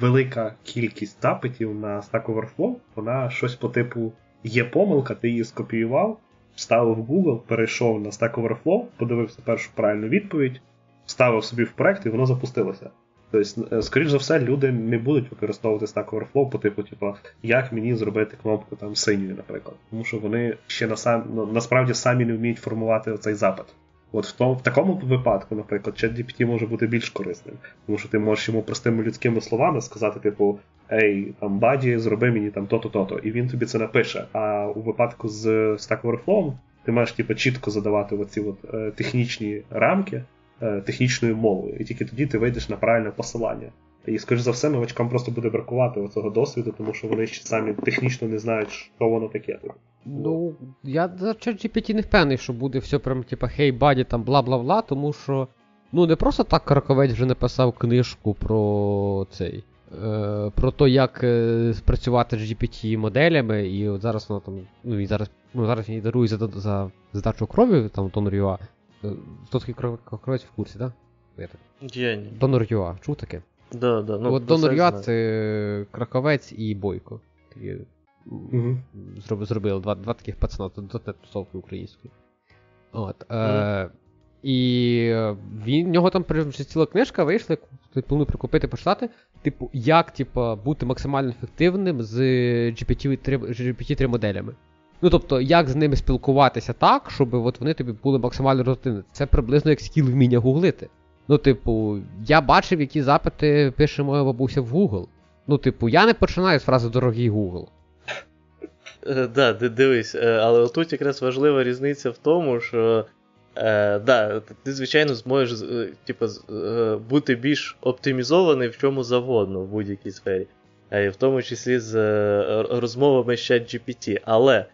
велика кількість запитів на Stack Overflow, вона щось по типу є помилка, ти її скопіював, вставив в Google, перейшов на Stack Overflow, подивився першу правильну відповідь, вставив собі в проект, і воно запустилося. Тобто, скоріш за все, люди не будуть використовувати Stack Overflow по типу, типу, як мені зробити кнопку там синьою, наприклад. Тому що вони ще на сам, ну, насправді самі не вміють формувати цей запит. От в, тому, в такому випадку, наприклад, ChatGPT може бути більш корисним. Тому що ти можеш йому простими людськими словами сказати, типу, ей, там, баді, зроби мені там то-то, то-то, і він тобі це напише. А у випадку з Stack Overflow ти маєш, типу, чітко задавати оці от, е, технічні рамки е, технічною мовою, і тільки тоді ти вийдеш на правильне посилання. І, скоріш за все, новачкам просто буде бракувати оцього досвіду, тому що вони ще самі технічно не знають, що воно таке. Ну, я за ChatGPT не впевнений, що буде все прям, типа, хей, баді, там, бла-бла-бла, тому що, ну, не просто так Краковець вже написав книжку про цей, е, про те, як е, працювати з джі пі ті-моделями, і от зараз воно там, ну, і зараз, ну, зараз він дарує за, за задачу крові, там, Тонор.ua. Хто такий Краковець в курсі, так? Я ні. Тонор.ua, чув таке? Да, да, ну, от Донор.ua це Краковець і Бойко. Угу. Зробили два, два таких пацана, дотнет тусовки української. От, е, І він, в нього там ціла книжка вийшла, яку ти планую прикупити, почитати, типу, як типу, бути максимально ефективним з джі пі ті три моделями. Ну, тобто, як з ними спілкуватися так, щоб от вони тобі були максимально результативні. Це приблизно як скіл вміння гуглити. Ну, типу, я бачив, які запити пише моя бабуся в Google. Ну, типу, я не починаю з фрази «дорогий Google». Так, дивись, але отут якраз важлива різниця в тому, що Е, да, ти, звичайно, зможеш е, типу, е, бути більш оптимізований в чому завгодно в будь-якій сфері, е, в тому числі з е, розмовами з ChatGPT. Але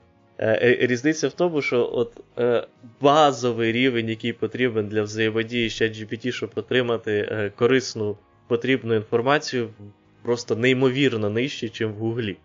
е, різниця в тому, що от, е, базовий рівень, який потрібен для взаємодії з ChatGPT, щоб отримати е, корисну, потрібну інформацію, просто неймовірно нижчий, ніж в Гуглі.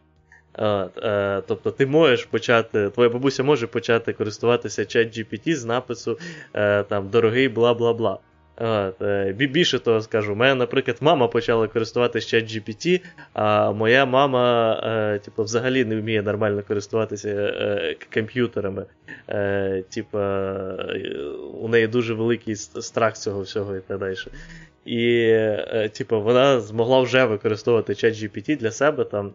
От, е, тобто ти можеш почати, твоя бабуся може почати користуватися ChatGPT з напису е, там, «дорогий бла-бла-бла». От, е, більше того скажу, моя, наприклад, мама почала користуватися ChatGPT, а моя мама е, типу, взагалі не вміє нормально користуватися е, комп'ютерами. Е, типу, у неї дуже великий страх цього всього і так далі. І е, типу, вона змогла вже використовувати ChatGPT для себе там,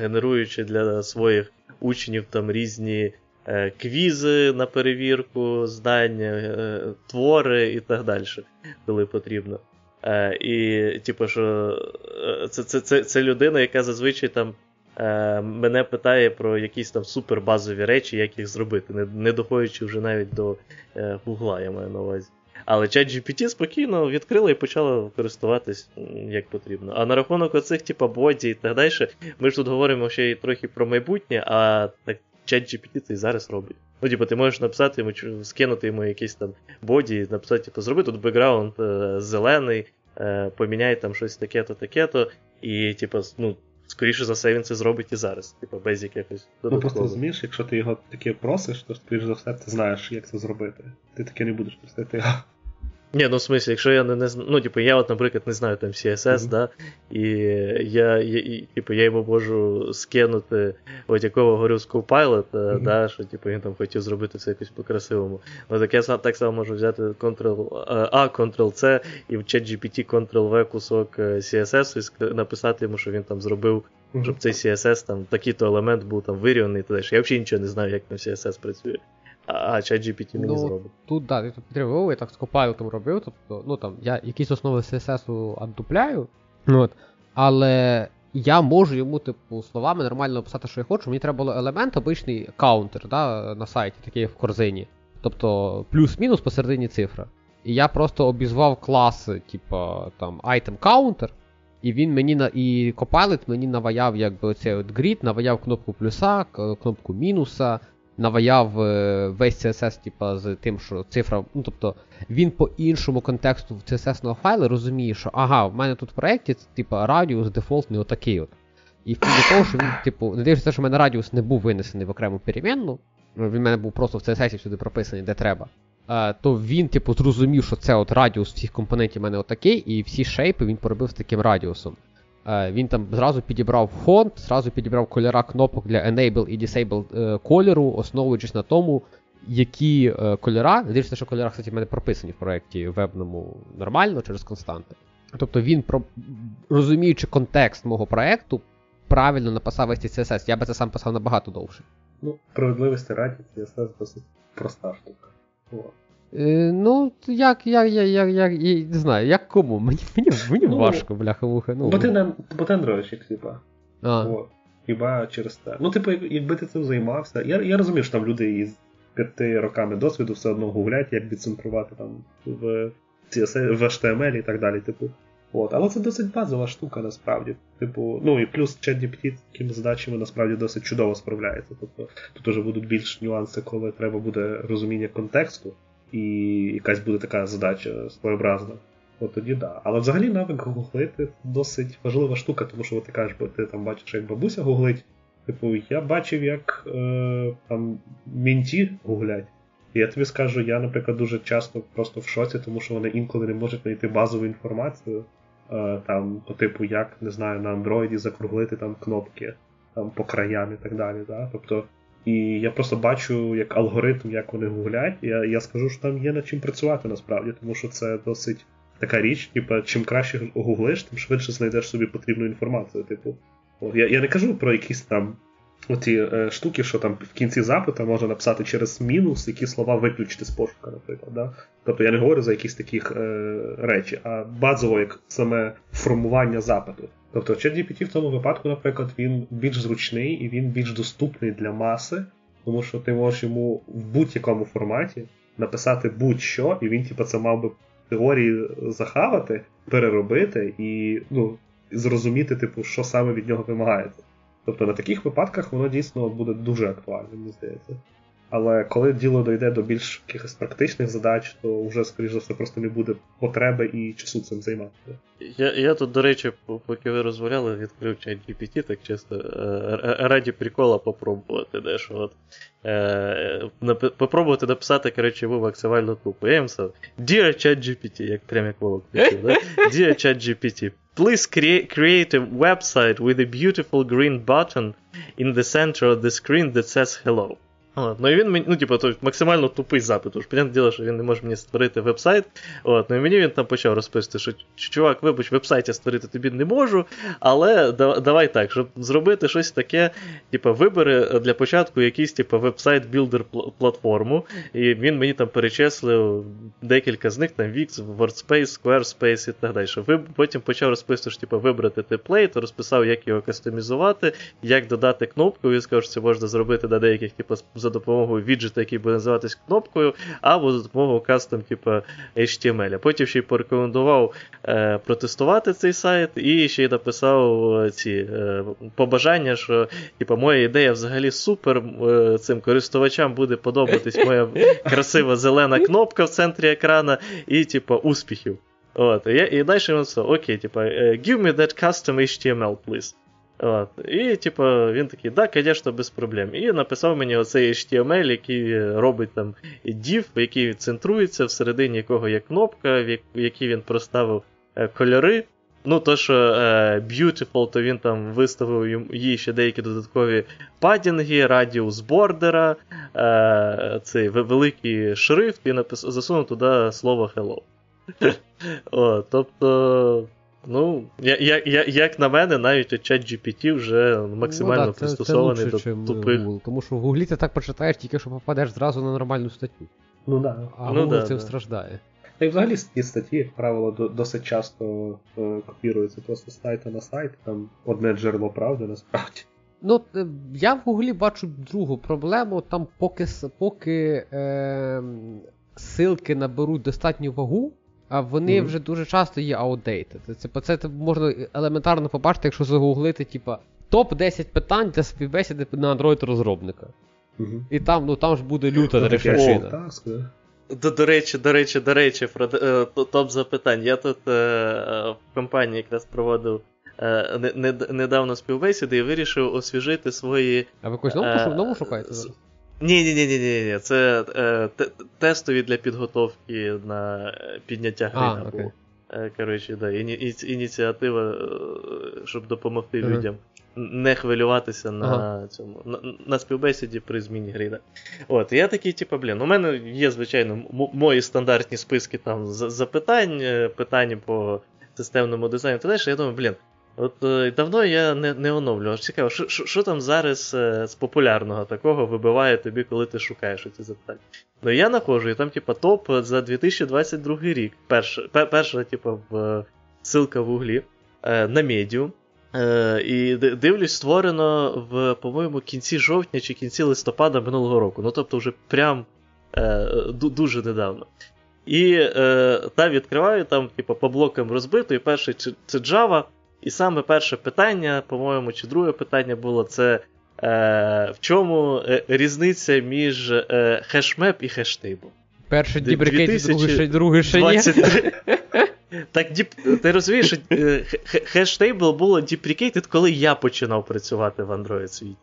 генеруючи для своїх учнів там різні е, квізи на перевірку, знання, е, твори і так далі, коли потрібно. Е, і, типу, що це, це, це, це людина, яка зазвичай там е, мене питає про якісь там супербазові речі, як їх зробити, не, не доходячи вже навіть до е, Гугла, я маю на увазі. Але ChatGPT спокійно відкрила і почала користуватись як потрібно. А на рахунок оцих, типу, боді і так далі, ми ж тут говоримо ще й трохи про майбутнє, а так ChatGPT це і зараз робить. Ну, типу, ти можеш написати йому, скинути йому якісь там боді, і написати, типу, зроби тут бекграунд е, зелений, е, поміняй там щось таке-то, таке-то, і, типу, ну, скоріше за все, він це зробить і зараз, типу, без якихось додаткових. Ну, просто розумієш, якщо ти його таке просиш, то, скоріше за все, ти знаєш, як це зробити. Ти таке не будеш просити його. Ні, ну, в смислі, якщо я не, не знаю, ну, типу, я, от, наприклад, не знаю там сі ес ес, mm-hmm. да, і я, я, і, типу, я йому можу скинути, от якого говорю з Copilot, mm-hmm. да, що, типу, він там хотів зробити все якось по-красивому. Ну, так я сам, так само можу взяти Ctrl-A, Ctrl-C і в ChatGPT Ctrl-V кусок сі ес ес і написати йому, що він там зробив, mm-hmm. щоб цей сі ес ес, там, такий-то елемент був там вирівняний, і т.д. Я взагалі нічого не знаю, як там сі ес ес працює. А ChatGPT мені ну, зробить. Тут, да, так, підтримував, я так з Copilot'ом робив, тобто, ну там, я якісь основи сі ес есу віддупляю, от, але я можу йому, типу, словами нормально описати, що я хочу, мені треба було елемент, обичний каунтер, да, на сайті, такий в корзині, тобто, плюс-мінус посередині цифра, і я просто обізвав клас, типу, там, item counter, і він мені, на, і Copilot мені наваяв, якби, оцей от grid, наваяв кнопку плюса, кнопку мінуса, наваяв весь сі ес ес, типа, з тим, що цифра, ну, тобто, він по іншому контексту в сі ес ес-ного файлу розуміє, що, ага, в мене тут в проєкті, типа, радіус дефолтний отакий от. І в того, що він, типу, не дивлячись, що в мене радіус не був винесений в окрему перемінну, він в мене був просто в сі ес ес всюди прописаний, де треба, то він, типу, зрозумів, що це от радіус всіх компонентів в мене отакий, і всі шейпи він поробив з таким радіусом. Він там зразу підібрав фонт, зразу підібрав кольора кнопок для Enable і Disable кольору, основуючись на тому, які кольора, дивіться, що кольора, кстати, в мене прописані в проєкті вебному нормально, через константи. Тобто він, розуміючи контекст мого проєкту, правильно написав весь сі ес ес. Я би це сам писав набагато довше. Ну, справедливості раді, сі ес ес досить проста штука. О. Ну, як, як, як, як, як, я не знаю, як кому, мені, мені, мені ну, важко, бляха-муха. Ну, бо ти не андроїдчик, хіба. Хіба через те. Ну, типу, якби ти цим займався, я, я розумію, що там люди із п'яти роками досвіду все одно гуглять, як відцентрувати там в, в ейч ті ем ел і так далі, типу. От. Але це досить базова штука, насправді. Типу, ну, і плюс ChatGPT з такими задачами, насправді, досить чудово справляється. Тобто, тут вже будуть більш нюанси, коли треба буде розуміння контексту. І якась буде така задача своєобразна. От тоді да. Але взагалі навик гуглити досить важлива штука, тому що ти кажеш, бо ти там бачиш, як бабуся гуглить. Типу, я бачив, як е, там мінті гуглять. І я тобі скажу, я, наприклад, дуже часто просто в шоці, тому що вони інколи не можуть знайти базову інформацію. Е, там, по типу, як, не знаю, на андроїді закруглити там кнопки там, по краям і так далі. Да? Тобто І я просто бачу, як алгоритм, як вони гуглять. Я, я скажу, що там є над чим працювати насправді, тому що це досить така річ. Типу, чим краще гуглиш, тим швидше знайдеш собі потрібну інформацію. Типу, от, я, я не кажу про якісь там оці е, штуки, що там в кінці запиту можна написати через мінус, які слова виключити з пошука, наприклад. Да? Тобто я не говорю за якісь таких е, речі, а базово як саме формування запиту. Тобто ChatGPT в тому випадку, наприклад, він більш зручний і він більш доступний для маси, тому що ти можеш йому в будь-якому форматі написати будь-що, і він типу, це мав би в теорії захавати, переробити і ну, зрозуміти, типу, що саме від нього вимагається. Тобто на таких випадках воно дійсно буде дуже актуальне, мені здається. Але коли діло дійде до більш якихось практичних задач, то вже, скоріш за все, просто не буде потреби і часу цим займатися. Я, я тут, до речі, поки ви розмовляли, відкрив ChatGPT, так чисто раді прикола попробувати, де ж от. Попробувати написати, коротше, ви максимально тупо. Я їм сказав, Dear ChatGPT, як прям як Волок писав, да? Dear ChatGPT, please cre- create a website with a beautiful green button in the center of the screen that says hello. От, ну і він мені, ну типу, то максимально тупий запит. Уж понятне діло, що він не може мені створити веб-сайт. От, ну і мені він там почав розписувати, що чувак, вибач, веб-сайті створити тобі не можу, але да, давай так, щоб зробити щось таке, типу, вибери для початку якийсь типу веб-сайт-білдер платформу, і він мені там перечислив декілька з них, там Wix, WordSpace, Squarespace і так далі. Щоб потім почав розписувати, що типу вибрати темплейт, розписав, як його кастомізувати, як додати кнопку, і сказав, що це можна зробити до деяких типу за допомогою віджета, який буде називатись кнопкою, або за допомогою кастом типу ейч ті ем ел. Потім ще й порекомендував е, протестувати цей сайт і ще й написав ці е, побажання, що типу, моя ідея взагалі супер, е, цим користувачам буде подобатись моя красива зелена кнопка в центрі екрана і типу успіхів. От. І, і далі він сказав, окей, типу, give me that custom ейч ті ем ел, please. От. І типу, він такий, да, звісно, без проблем. І написав мені оцей ейч ті ем ел, який робить там div, який центрується, всередині якого є кнопка, в якій він проставив кольори. Ну, то, що beautiful, то він там виставив їй ще деякі додаткові паддінги, радіус бордера, цей великий шрифт, і напис... засунув туди слово hello. От, тобто... Ну, я, я, я, як на мене, навіть ChatGPT вже максимально ну, да, пристосований це, це лучше, до тупих. Google, тому що в Google ти так прочитаєш, тільки що попадеш зразу на нормальну статтю. Ну да. А ну, Google да, цим да. страждає. Та й взагалі ці статті, як правило, досить часто е, копіруються просто з сайта на сайт, там одне джерело правди насправді. Ну, я в Google бачу другу проблему, там поки, поки е, ссылки наберуть достатню вагу, а вони mm-hmm. вже дуже часто є outdated. Це, це, це можна елементарно побачити, якщо загуглити, типа, топ десять питань для співбесіди на Android-розробника. Mm-hmm. І там, ну, там ж буде люта mm-hmm. решечина. Mm-hmm. До, до речі, до речі, до речі, про е, топ запитань. Я тут е, в компанії якраз проводив е, не, не, недавно співбесіди і вирішив освіжити свої... А ви когось е, нову шукаєте зараз? Ні-ні-ні, це е, те, тестові для підготовки на підняття гри. Окей. Е, коротше, да, іні, іні, ініціатива, щоб допомогти uh-huh. людям не хвилюватися на, uh-huh. цьому, на, на співбесіді при зміні грида. От, я такий, типу, блін, у мене є, звичайно, м- мої стандартні списки там з- запитань, питання по системному дизайну, та далі, я думаю, блін, от давно я не, не оновлював. Цікаво, що, що, що там зараз е, з популярного такого вибиває тобі, коли ти шукаєш оці запитання? Ну я находжу, і там типа топ за дві тисячі двадцять другий рік. Перша, пер, перша типа в ссылка в углі е, на Medium. Е, і дивлюсь, створено в, по-моєму, кінці жовтня чи кінці листопада минулого року. Ну тобто вже прям е, дуже недавно. І е, там відкриваю, там типа по блокам розбито, і перший це Java. І саме перше питання, по-моєму, чи друге питання було, це е, в чому різниця між е, хешмеп і хештейбом? Перший дібрикет, другий, другий ще є. Так, ти розумієш, що хештейбл було deprecated, коли я починав працювати в Android світі.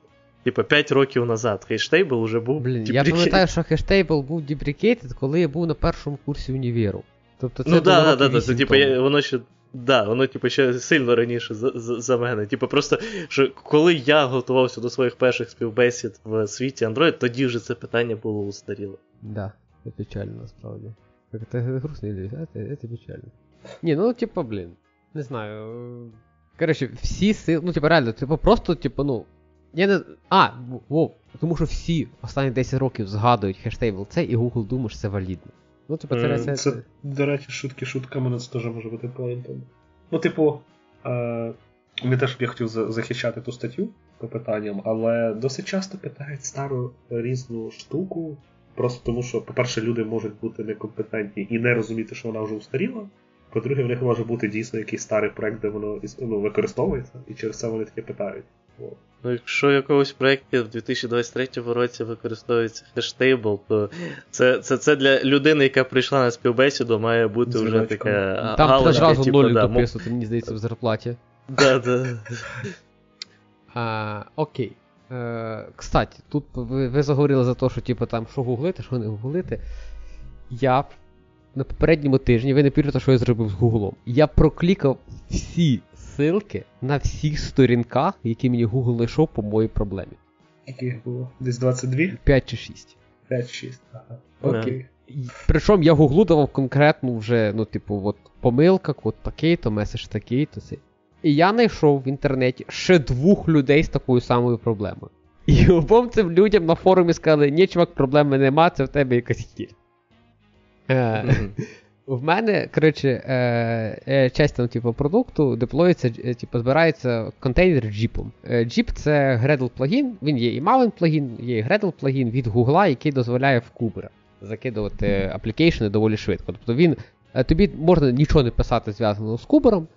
Типа п'ять років назад хештейбл вже був deprecated. Я пам'ятаю, що хештейбл був deprecated, коли я був на першому курсі універу. Тобто це ну, було да, да, да, типу, воно ще Да, воно, типу, ще сильно раніше за, за, за мене. Типу, просто, що коли я готувався до своїх перших співбесід в світі Android, тоді вже це питання було устаріло. Да, це печально, насправді. Це грустний день, а це, це печально. Ні, ну, типу, блін, не знаю. Коротше, всі сили, ну, типу, реально, типу, просто, типу, ну, я не... А, вов, тому що всі останні десять років згадують хештейг це, і Google думає, що це валідно. Ну, типу, це, це, це, до речі, шутки шутками, але це теж може бути поінтом. Ну, типу, е, не те, щоб я хотів захищати ту статтю по питанням, але досить часто питають стару різну штуку, просто тому що, по-перше, люди можуть бути некомпетентні і не розуміти, що вона вже устаріла, по-друге, в них може бути дійсно якийсь старий проект, де воно ну, використовується, і через це вони таке питають. Ну, якщо в якомусь проєкті в дві тисячі двадцять третьому році використовується хештейбл, то це, це, це для людини, яка прийшла на співбесіду, має бути з вже таке... Там теж разу типу, ноль да, дописувати, мені здається, в зарплаті. Так, так. Окей. Кстати, тут ви, ви заговорили за те, що типу, там, що гуглити, що не гуглити. Я на попередньому тижні, ви не пірите, що я зробив з Гуглом. Я проклікав всі ссылки на всіх сторінках, які мені Google знайшов по моїй проблемі. Яких було? Десь двадцять дві? п'ять чи шість. п'ять шість, ага. Окей. Причому я Google давав конкретну вже, ну, типу, от помилка, от такий-то, меседж такий-то. Цей. І я знайшов в інтернеті ще двох людей з такою самою проблемою. І обом цим людям на форумі сказали, ні, чувак, проблеми нема, це в тебе якась хіль. Mm-hmm. В мене, коротше, часть там, типу, продукту деплоїться, типу, збирається контейнер джіпом. Джіп – це Gradle плагін, він є і Maven плагін, є і Gradle плагін від Google, який дозволяє в Кубера закидувати аплікейшни доволі швидко. Тобто він, тобі можна нічого не писати зв'язаного з Кубером,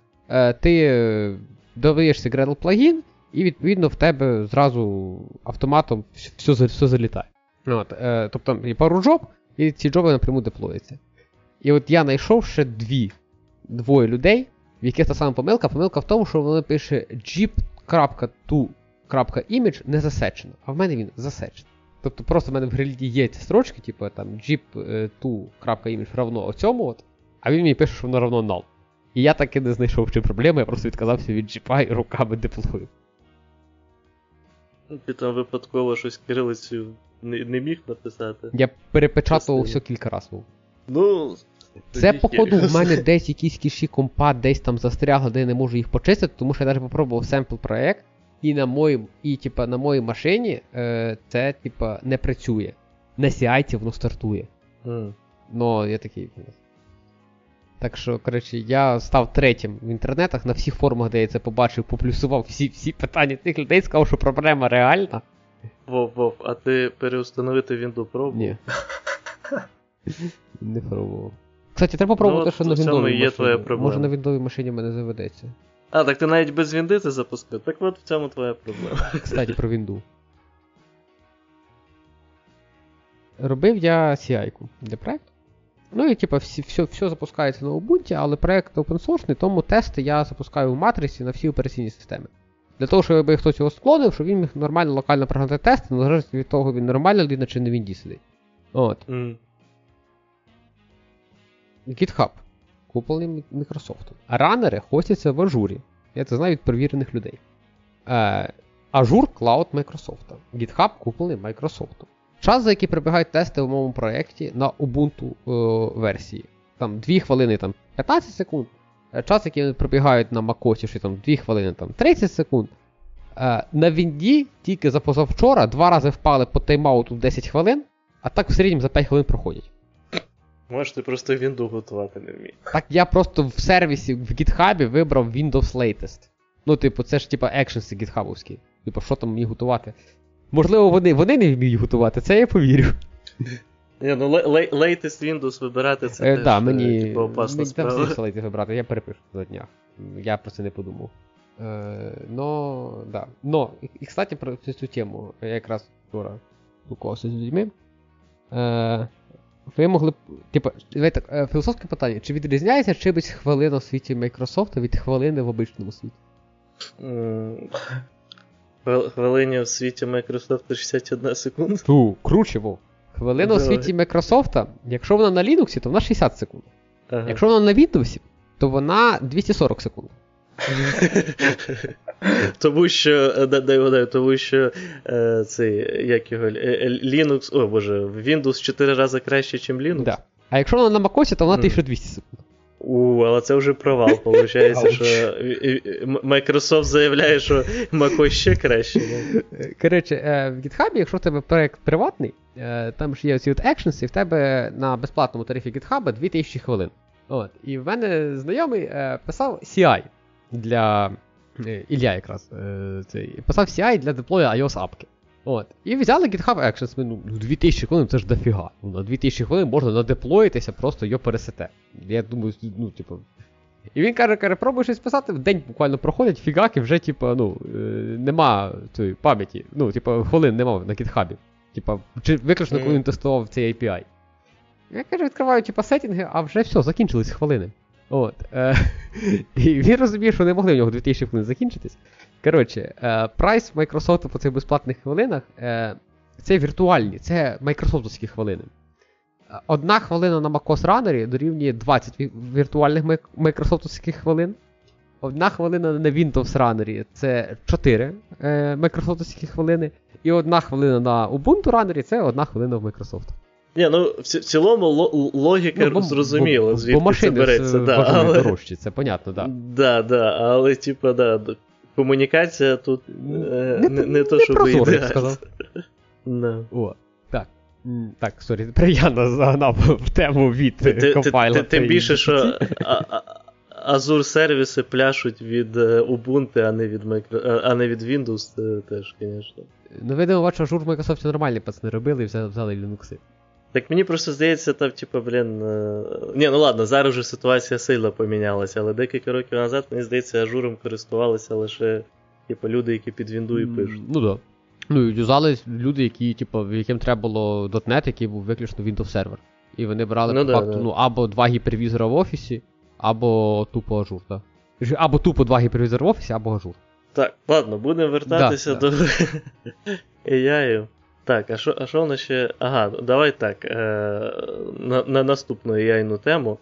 ти додаєшся Gradle плагін, і відповідно в тебе зразу автоматом все, все залітає. От, тобто і пару джоб, і ці джоби напряму деплоїться. І от я знайшов ще дві, двоє людей, в яких та сама помилка. Помилка в тому, що воно пише джіп.to.image не засечено, а в мене він засечений. Тобто просто в мене в грилді є ці строчки, типу там джіп.to.image равно оцьому, от, а він мені пише, що воно равно null. І я таки не знайшов чим проблеми, я просто відказався від джіпа і руками деплою. Ти там випадково щось кирилицею не, не міг написати? Я перепечатував все кілька разів. Ну, це, походу, в мене десь якісь кіші компа десь там застрягли, де я не можу їх почистити, тому що я навіть попробував семпл проєкт, і на моїй, і, типу, на моїй машині е, це, типу, не працює. На сі ай воно стартує. Mm. Ну, я такий. Так що, коротше, я став третім в інтернетах, на всіх форумах, де я це побачив, поплюсував всі, всі питання тих людей, сказав, що проблема реальна. Вов-вов, а ти переустановити Windows пробував? Ні. Не пробував. Кстати, треба пробувати, ну, що на віндовій машині. Може на віндовій машині мене заведеться. А, так ти навіть без вінди це запустив? Так от в цьому твоя проблема. Кстати, про вінду. Робив я сі ай-ку для проєкту. Ну і типу, всі, все, все запускається на Ubuntu, але проєкт опенсорсний, тому тести я запускаю в матриці на всі операційні системи. Для того, щоб хтось його склонив, щоб він міг нормально локально прогнати тести, незалежно від того, він нормально людина чи на вінді сидить. От. Mm. GitHub, куплений Microsoft. Ранери хостяться в Ажурі. Я це знаю від перевірених людей. Ажур клауд Microsoft. GitHub куплений Microsoft. Час, за який прибігають тести в моєму проєкті на Ubuntu е- версії. Там дві хвилини там, п'ятнадцять секунд. Час, який вони прибігають на MacOS, що там дві хвилини там, тридцять секунд. Е- на Вінді тільки за позавчора два рази впали по тайм-ауту в десять хвилин, а так в середньому за п'ять хвилин проходять. Можеш, ти просто Windows готувати не вмієш. Так я просто в сервісі в GitHub вибрав Windows Latest. Ну, типу, це ж типа екшенси гітхабовські. Типу, що там мені готувати? Можливо, вони, вони не вміють готувати, це я повірю. Ні, ну Latest Windows вибирати це е, теж да, мені, типу, опасна справа. Мені там всі Latest вибрати, я перепишу за дня. Я про це не подумав. Е, но, да. Но, і, і, кстати, про цю тему. Я якраз вчора спілкувався з людьми. Е, Ви могли б, типу, так, філософське питання, чи відрізняється чимось хвилина в світі Microsoft від хвилини в обичному світі? Хвилина в світі Microsoft шістдесят одна секунда. Ту, круче, вов. Хвилина в світі Microsoft, якщо вона на Linux, то вона шістдесят секунд. Ага. Якщо вона на Windows, то то вона двісті сорок секунд. Тому що, дай вгадаю, тому що е, цей, як його, Linux, о боже, Windows чотири рази краще, ніж Linux. Да. А якщо вона на Mac о ес, то вона тисяча двісті секунд. У, але це вже провал, виходить, що Microsoft заявляє, що Mac о ес ще краще. Коротше, в GitHub, якщо в тебе проєкт приватний, там ж є оці от actions, і в тебе на безплатному тарифі GitHub дві тисячі хвилин. От. І в мене знайомий писав сі ай для... Ілля якраз. Цей. Писав сі ай для деплою iOS-апки. От. І взяли GitHub Actions. Ну, дві тисячі хвилин, це ж дофіга. На дві тисячі хвилин можна надеплоїтися, просто його пересете. Я думаю, ну, типу... І він каже, каже, пробуй щось писати, в день буквально проходить, фігак, і вже, типу, ну, нема цієї пам'яті. Ну, типу, хвилин нема на GitHub. Типу, чи виключно, коли він тестував цей ей пі ай. Я, каже, відкриваю, типу, сеттінги, а вже все, закінчились хвилини. От. Е- і він розуміє, що не могли в нього дві тисячі хвилин закінчитись. Коротше, е- прайс Microsoft по цих безплатних хвилинах, е- це віртуальні, це майкрософтовські хвилини. Одна хвилина на macOS Runner дорівнює двадцять віртуальних майкрософтовських хвилин. Одна хвилина на Windows Runner це чотири е- майкрософтовські хвилини. І одна хвилина на Ubuntu Runner це одна хвилина в Microsoft. Ні, ну в цілому л- логіка ну, зрозуміла, бо, звідки бо це береться. Бо машини але... дорожчі, це понятно, так. Да. Так, да, да, але типу, да, комунікація тут е, не, не, не то, що ви ідеально. No. О, так, так, сорі, приємно загнав в тему від компайла. Тим більше, що Azure сервіси пляшуть від Ubuntu, а не від, Micro... а не від Windows теж, звісно. Ну, видимо, бачу, Azure в Microsoft нормальні пацани робили і взяли Linuxи. Так мені просто здається, там, типу, блін... Ні, ну ладно, зараз вже ситуація сильно помінялася, але декілька років назад, мені здається, ажуром користувалися лише, типу, люди, які під Вінду і пишуть. Ну, да. Ну, і юзали люди, які, типу, яким треба було .дот нет, який був виключно Windows сервер. І вони брали, ну, по да, факту, да. Ну, або два гіпервізора в офісі, або тупо ажур, так. Да. Або тупо два гіпервізора в офісі, або ажур. Так, ладно, будемо вертатися да, до ей ай-ю. Да. Так, а що, а що у нас ще... Ага, давай так, е, на, на наступну ей ай-ну тему.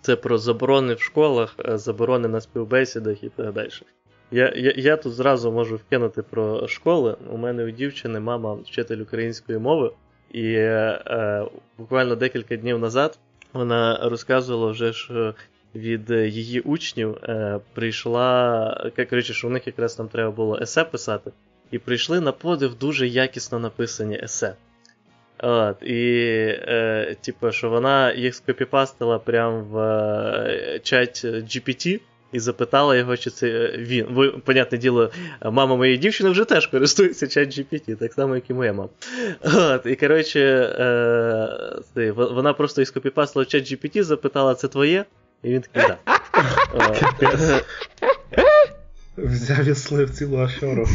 Це про заборони в школах, заборони на співбесідах і так далі. Я, я, я тут зразу можу вкинути про школи. У мене у дівчини мама вчитель української мови. І е, буквально декілька днів назад вона розказувала вже, що від її учнів е, прийшла... Коротше, що у них якраз там треба було есе писати. І прийшли на подив дуже якісно написані есе. От, і, е, типу, що вона їх скопіпастила прямо в е, чат джі пі ті і запитала його, чи це він. Ви, понятне діло, мама моєї дівчини вже теж користується чат джі пі ті, так само, як і моя мама. От, і, коротше, е, ти, вона просто їх скопіпастила в чат джі пі ті, запитала, це твоє? І він такий, да. Взяв і слив цілу аферу.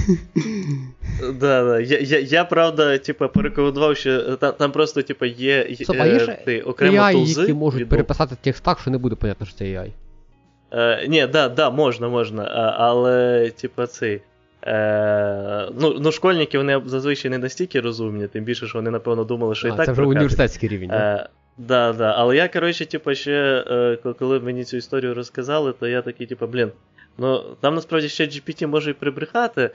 Да, да. Я, я, я правда, типу, порекомендував, що там, там просто, типу, є, є Стоп, е, ти, окремо тулзи. А які можуть від... переписати текст так, що не буде понятно, що це ей ай. Е, ні, да, да, можна, можна. Але, типу, цей... Е, ну, ну, школьники, вони зазвичай не настільки розумні, тим більше, що вони, напевно, думали, що а, і так прокатить. Це вже університетський рівень, е, да? Да, да. Але я, коротше, типу, ще, е, коли мені цю історію розказали, то я такий, типу, блін, ну, там, насправді, ще джі пі ті може і прибрехати.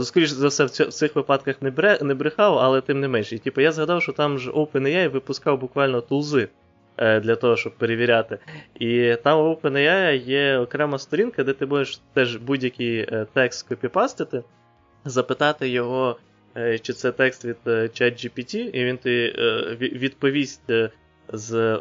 Скоріше за все, в цих випадках не, бре, не брехав, але тим не менше. І, типу, я згадав, що там ж OpenAI випускав буквально тулзи для того, щоб перевіряти. І там в OpenAI є окрема сторінка, де ти можеш теж будь-який текст копіпастити, запитати його, чи це текст від ChatGPT, і він ти відповість з...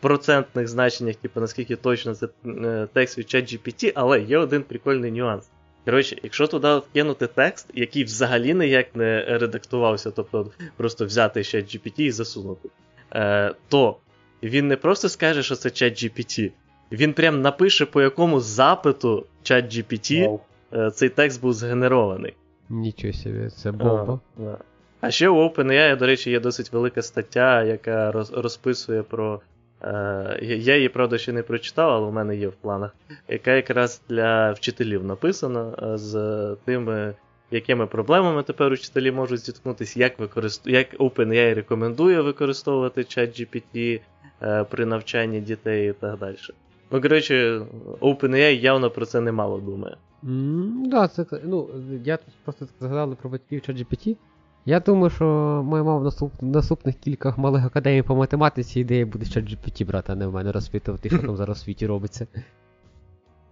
процентних значеннях, типу, наскільки точно це е, текст від ChatGPT, але є один прикольний нюанс. Коротше, якщо туди вкинути текст, який взагалі ніяк не редактувався, тобто просто взяти ChatGPT і засунути, е, то він не просто скаже, що це ChatGPT, він прям напише, по якому запиту ChatGPT е, цей текст був згенерований. Нічого собі, це бомба. А, а ще у OpenAI, до речі, є досить велика стаття, яка роз, розписує про... Я її, правда, ще не прочитав, але в мене є в планах, яка якраз для вчителів написана з тими, якими проблемами тепер учителі можуть зіткнутися, як, використ... як OpenAI рекомендує використовувати ChatGPT при навчанні дітей і так далі. Ну, коротше, OpenAI явно про це немало думає. Mm, да, це, ну, я тут просто згадав про батьків ChatGPT. Я думаю, що моя мама в наступ, наступних кількох малих академій по математиці ідея буде ChatGPT брати, а не в мене розпитувати, що там зараз в світі робиться.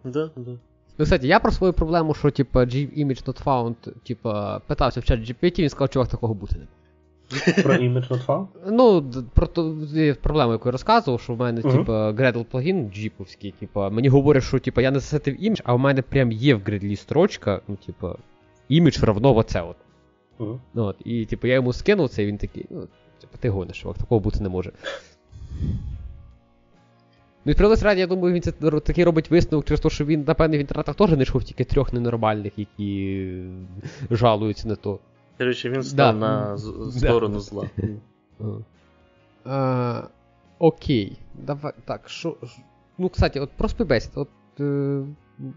Да, да. Ну, кстати, я про свою проблему, що, типа, image not found, типа, питався в ChatGPT, він сказав, чувак, такого бути не буде. Про image not found? Ну, про ту проблему, яку я розказував, що в мене, uh-huh. типа, Gradle плагін джіповський, типа, мені говорять, що, типа, я не засетив імідж, а в мене прям є в Gradle строчка, ну, типа, імідж равно оце от. Uh-huh. Ну, от, і, типа, я йому скинув це, і він такий, ну, типа, ти гониш, чувак, такого бути не може. Ну, відправилась раді, я думаю, він це такий робить висновок через те, що він, напевне, в інтернетах теж знайшов тільки трьох ненормальних, які жалуються на то. Короче, він став да. на з- сторону да. зла. а, окей. Давай, так, що... Ну, кстати, от про співбесід. От, е...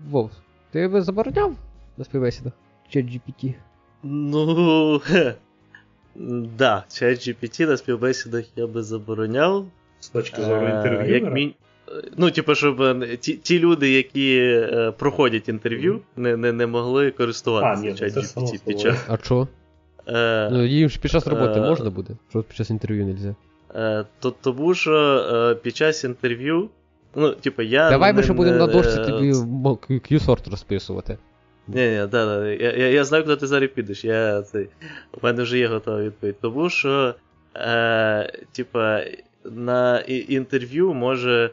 Вов, ти би забороняв на співбесідах ChatGPT? Ну, хе. Да, ChatGPT на співбесідах я би забороняв. З точки зору інтерв'ю, як мін... Ну, типу, щоб ті, ті люди, які е, проходять інтерв'ю, mm-hmm. не, не, не могли користуватися ChatGPT під час. А чого? Е, ну, їм ж під час роботи е, можна буде? Що під час інтерв'ю нельзя? Е, то, тому що е, під час інтерв'ю, ну, типу, я... Давай ми ще будемо на дошці тобі Q-сорт розписувати. Ні-ні, да, я, я, я знаю, куди ти зараз підеш. Я, цей, у мене вже є готова відповідь. Тому що, е, типу, на інтерв'ю може...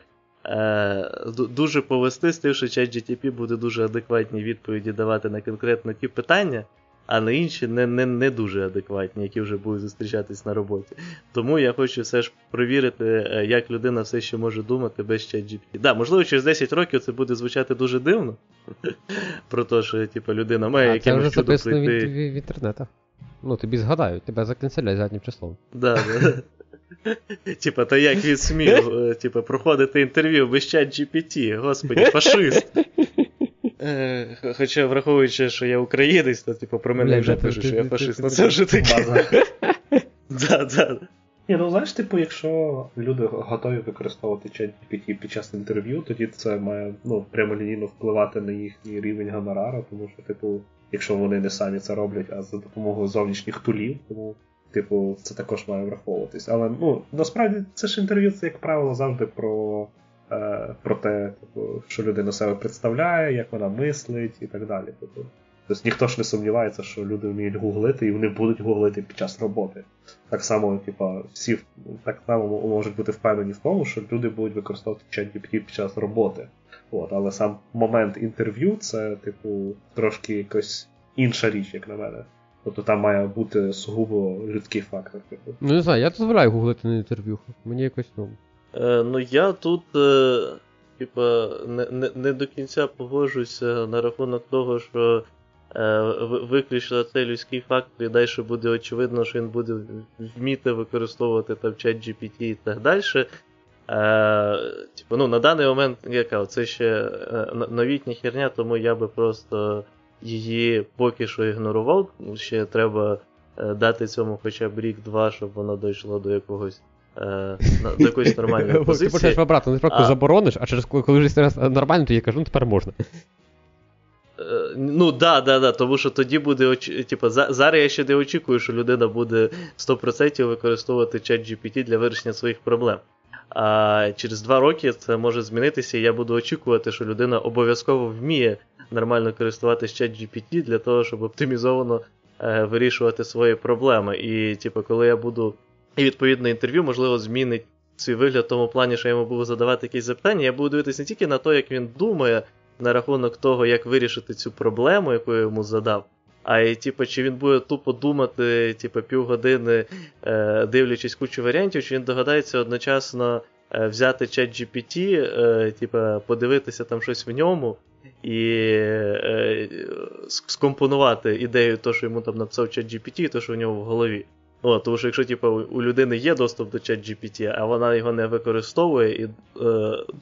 дуже повести з тим, що ChatGPT буде дуже адекватні відповіді давати на конкретно ті питання, а на інші не, не, не дуже адекватні, які вже будуть зустрічатись на роботі. Тому я хочу все ж провірити, як людина все ще може думати без ChatGPT. Так, да, можливо, через десять років це буде звучати дуже дивно, про те, що типу, людина має якимось чудом прийти... А це вже записано в інтернетах. Ну, тобі згадають, тебе заканцеляють заднім числом. Так, так. Типа, то як він смів типа, проходити інтерв'ю без ChatGPT, господи, фашист. Е, хоча, враховуючи, що я українець, то типа, про мене вже пишуть, що я фашист, ну це вже таке. Да, да. Ні, ну знаєш, типу, якщо люди готові використовувати ChatGPT під час інтерв'ю, тоді це має, ну, прямолінійно впливати на їхній рівень гонорару, тому що, типу, якщо вони не самі це роблять, а за допомогою зовнішніх тулів, тому... Типу, це також має враховуватись. Але, ну, насправді, це ж інтерв'ю, це, як правило, завжди про, е, про те, типу, що людина себе представляє, як вона мислить і так далі. Типу. Тобто ніхто ж не сумнівається, що люди вміють гуглити, і вони будуть гуглити під час роботи. Так само, типу, всі так само можуть бути впевнені в тому, що люди будуть використовувати ChatGPT під час роботи. От, але сам момент інтерв'ю, це, типу, трошки якось інша річ, як на мене. Тобто там має бути сугубо людський фактор. Ну не знаю, я дозволяю гуглити на інтерв'ю. Мені якось ново. Е, ну я тут, е, типа, не, не, не до кінця погоджуюся на рахунок того, що е, виключно цей людський фактор і далі буде очевидно, що він буде вміти використовувати там ChatGPT і так далі. Е, типа, ну на даний момент, яка, це ще новітня херня, тому я би просто... її поки що ігнорував, ще треба е, дати цьому хоча б рік-два, щоб воно дійшло до якогось е, на, до якоїсь нормальної позиції. Ти почнеш обрати, не просто заборониш, а через коли, коли вже нормально, то я кажу, ну тепер можна. Е, ну, да, да, да, тому що тоді буде, оч... типу, за... зараз я ще не очікую, що людина буде сто відсотків використовувати ChatGPT для вирішення своїх проблем. А через два роки це може змінитися, і я буду очікувати, що людина обов'язково вміє нормально користуватися ChatGPT для того, щоб оптимізовано е, вирішувати свої проблеми. І, типу, коли я буду, і відповідне інтерв'ю, можливо, змінить свій вигляд в тому плані, що я йому буду задавати якісь запитання, я буду дивитися не тільки на те, як він думає, на рахунок того, як вирішити цю проблему, яку я йому задав, а і, типу, чи він буде тупо думати, типу, півгодини, е, дивлячись кучу варіантів, чи він догадається одночасно е, взяти ChatGPT, е, типу, подивитися там щось в ньому, і е, скомпонувати ідею того, що йому там написав ChatGPT, і те, що в нього в голові. О, тому що якщо типу, у людини є доступ до ChatGPT, а вона його не використовує і е,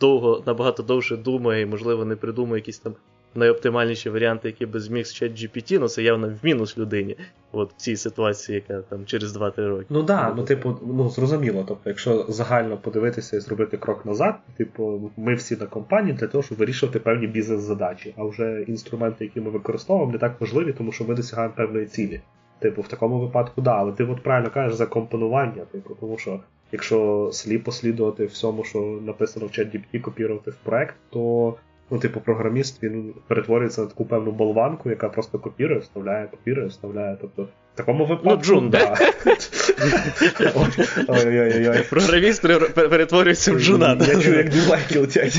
довго, набагато довше думає і, можливо, не придумує якісь там найоптимальніші варіанти, які би зміг з ChatGPT, ну це явно в мінус людині, от в цій ситуації, яка там через два-три роки. Ну да, ну типу, ну зрозуміло, тобто, якщо загально подивитися і зробити крок назад, типу, ми всі на компанії для того, щоб вирішувати певні бізнес-задачі, а вже інструменти, які ми використовуємо, не так важливі, тому що ми досягаємо певної цілі. Типу, в такому випадку, да, але ти от правильно кажеш за компонування, типу, тому що якщо сліпо слідувати всьому, що написано в ChatGPT, копірувати в проект, то, ну, типу, програміст, він перетворюється на таку певну болванку, яка просто копірує, вставляє, копірує, вставляє, тобто, в такому випадку, ну, джун, да. Ой-ой-ой. Програміст перетворюється в джуна. Я чую, як дівайки летять.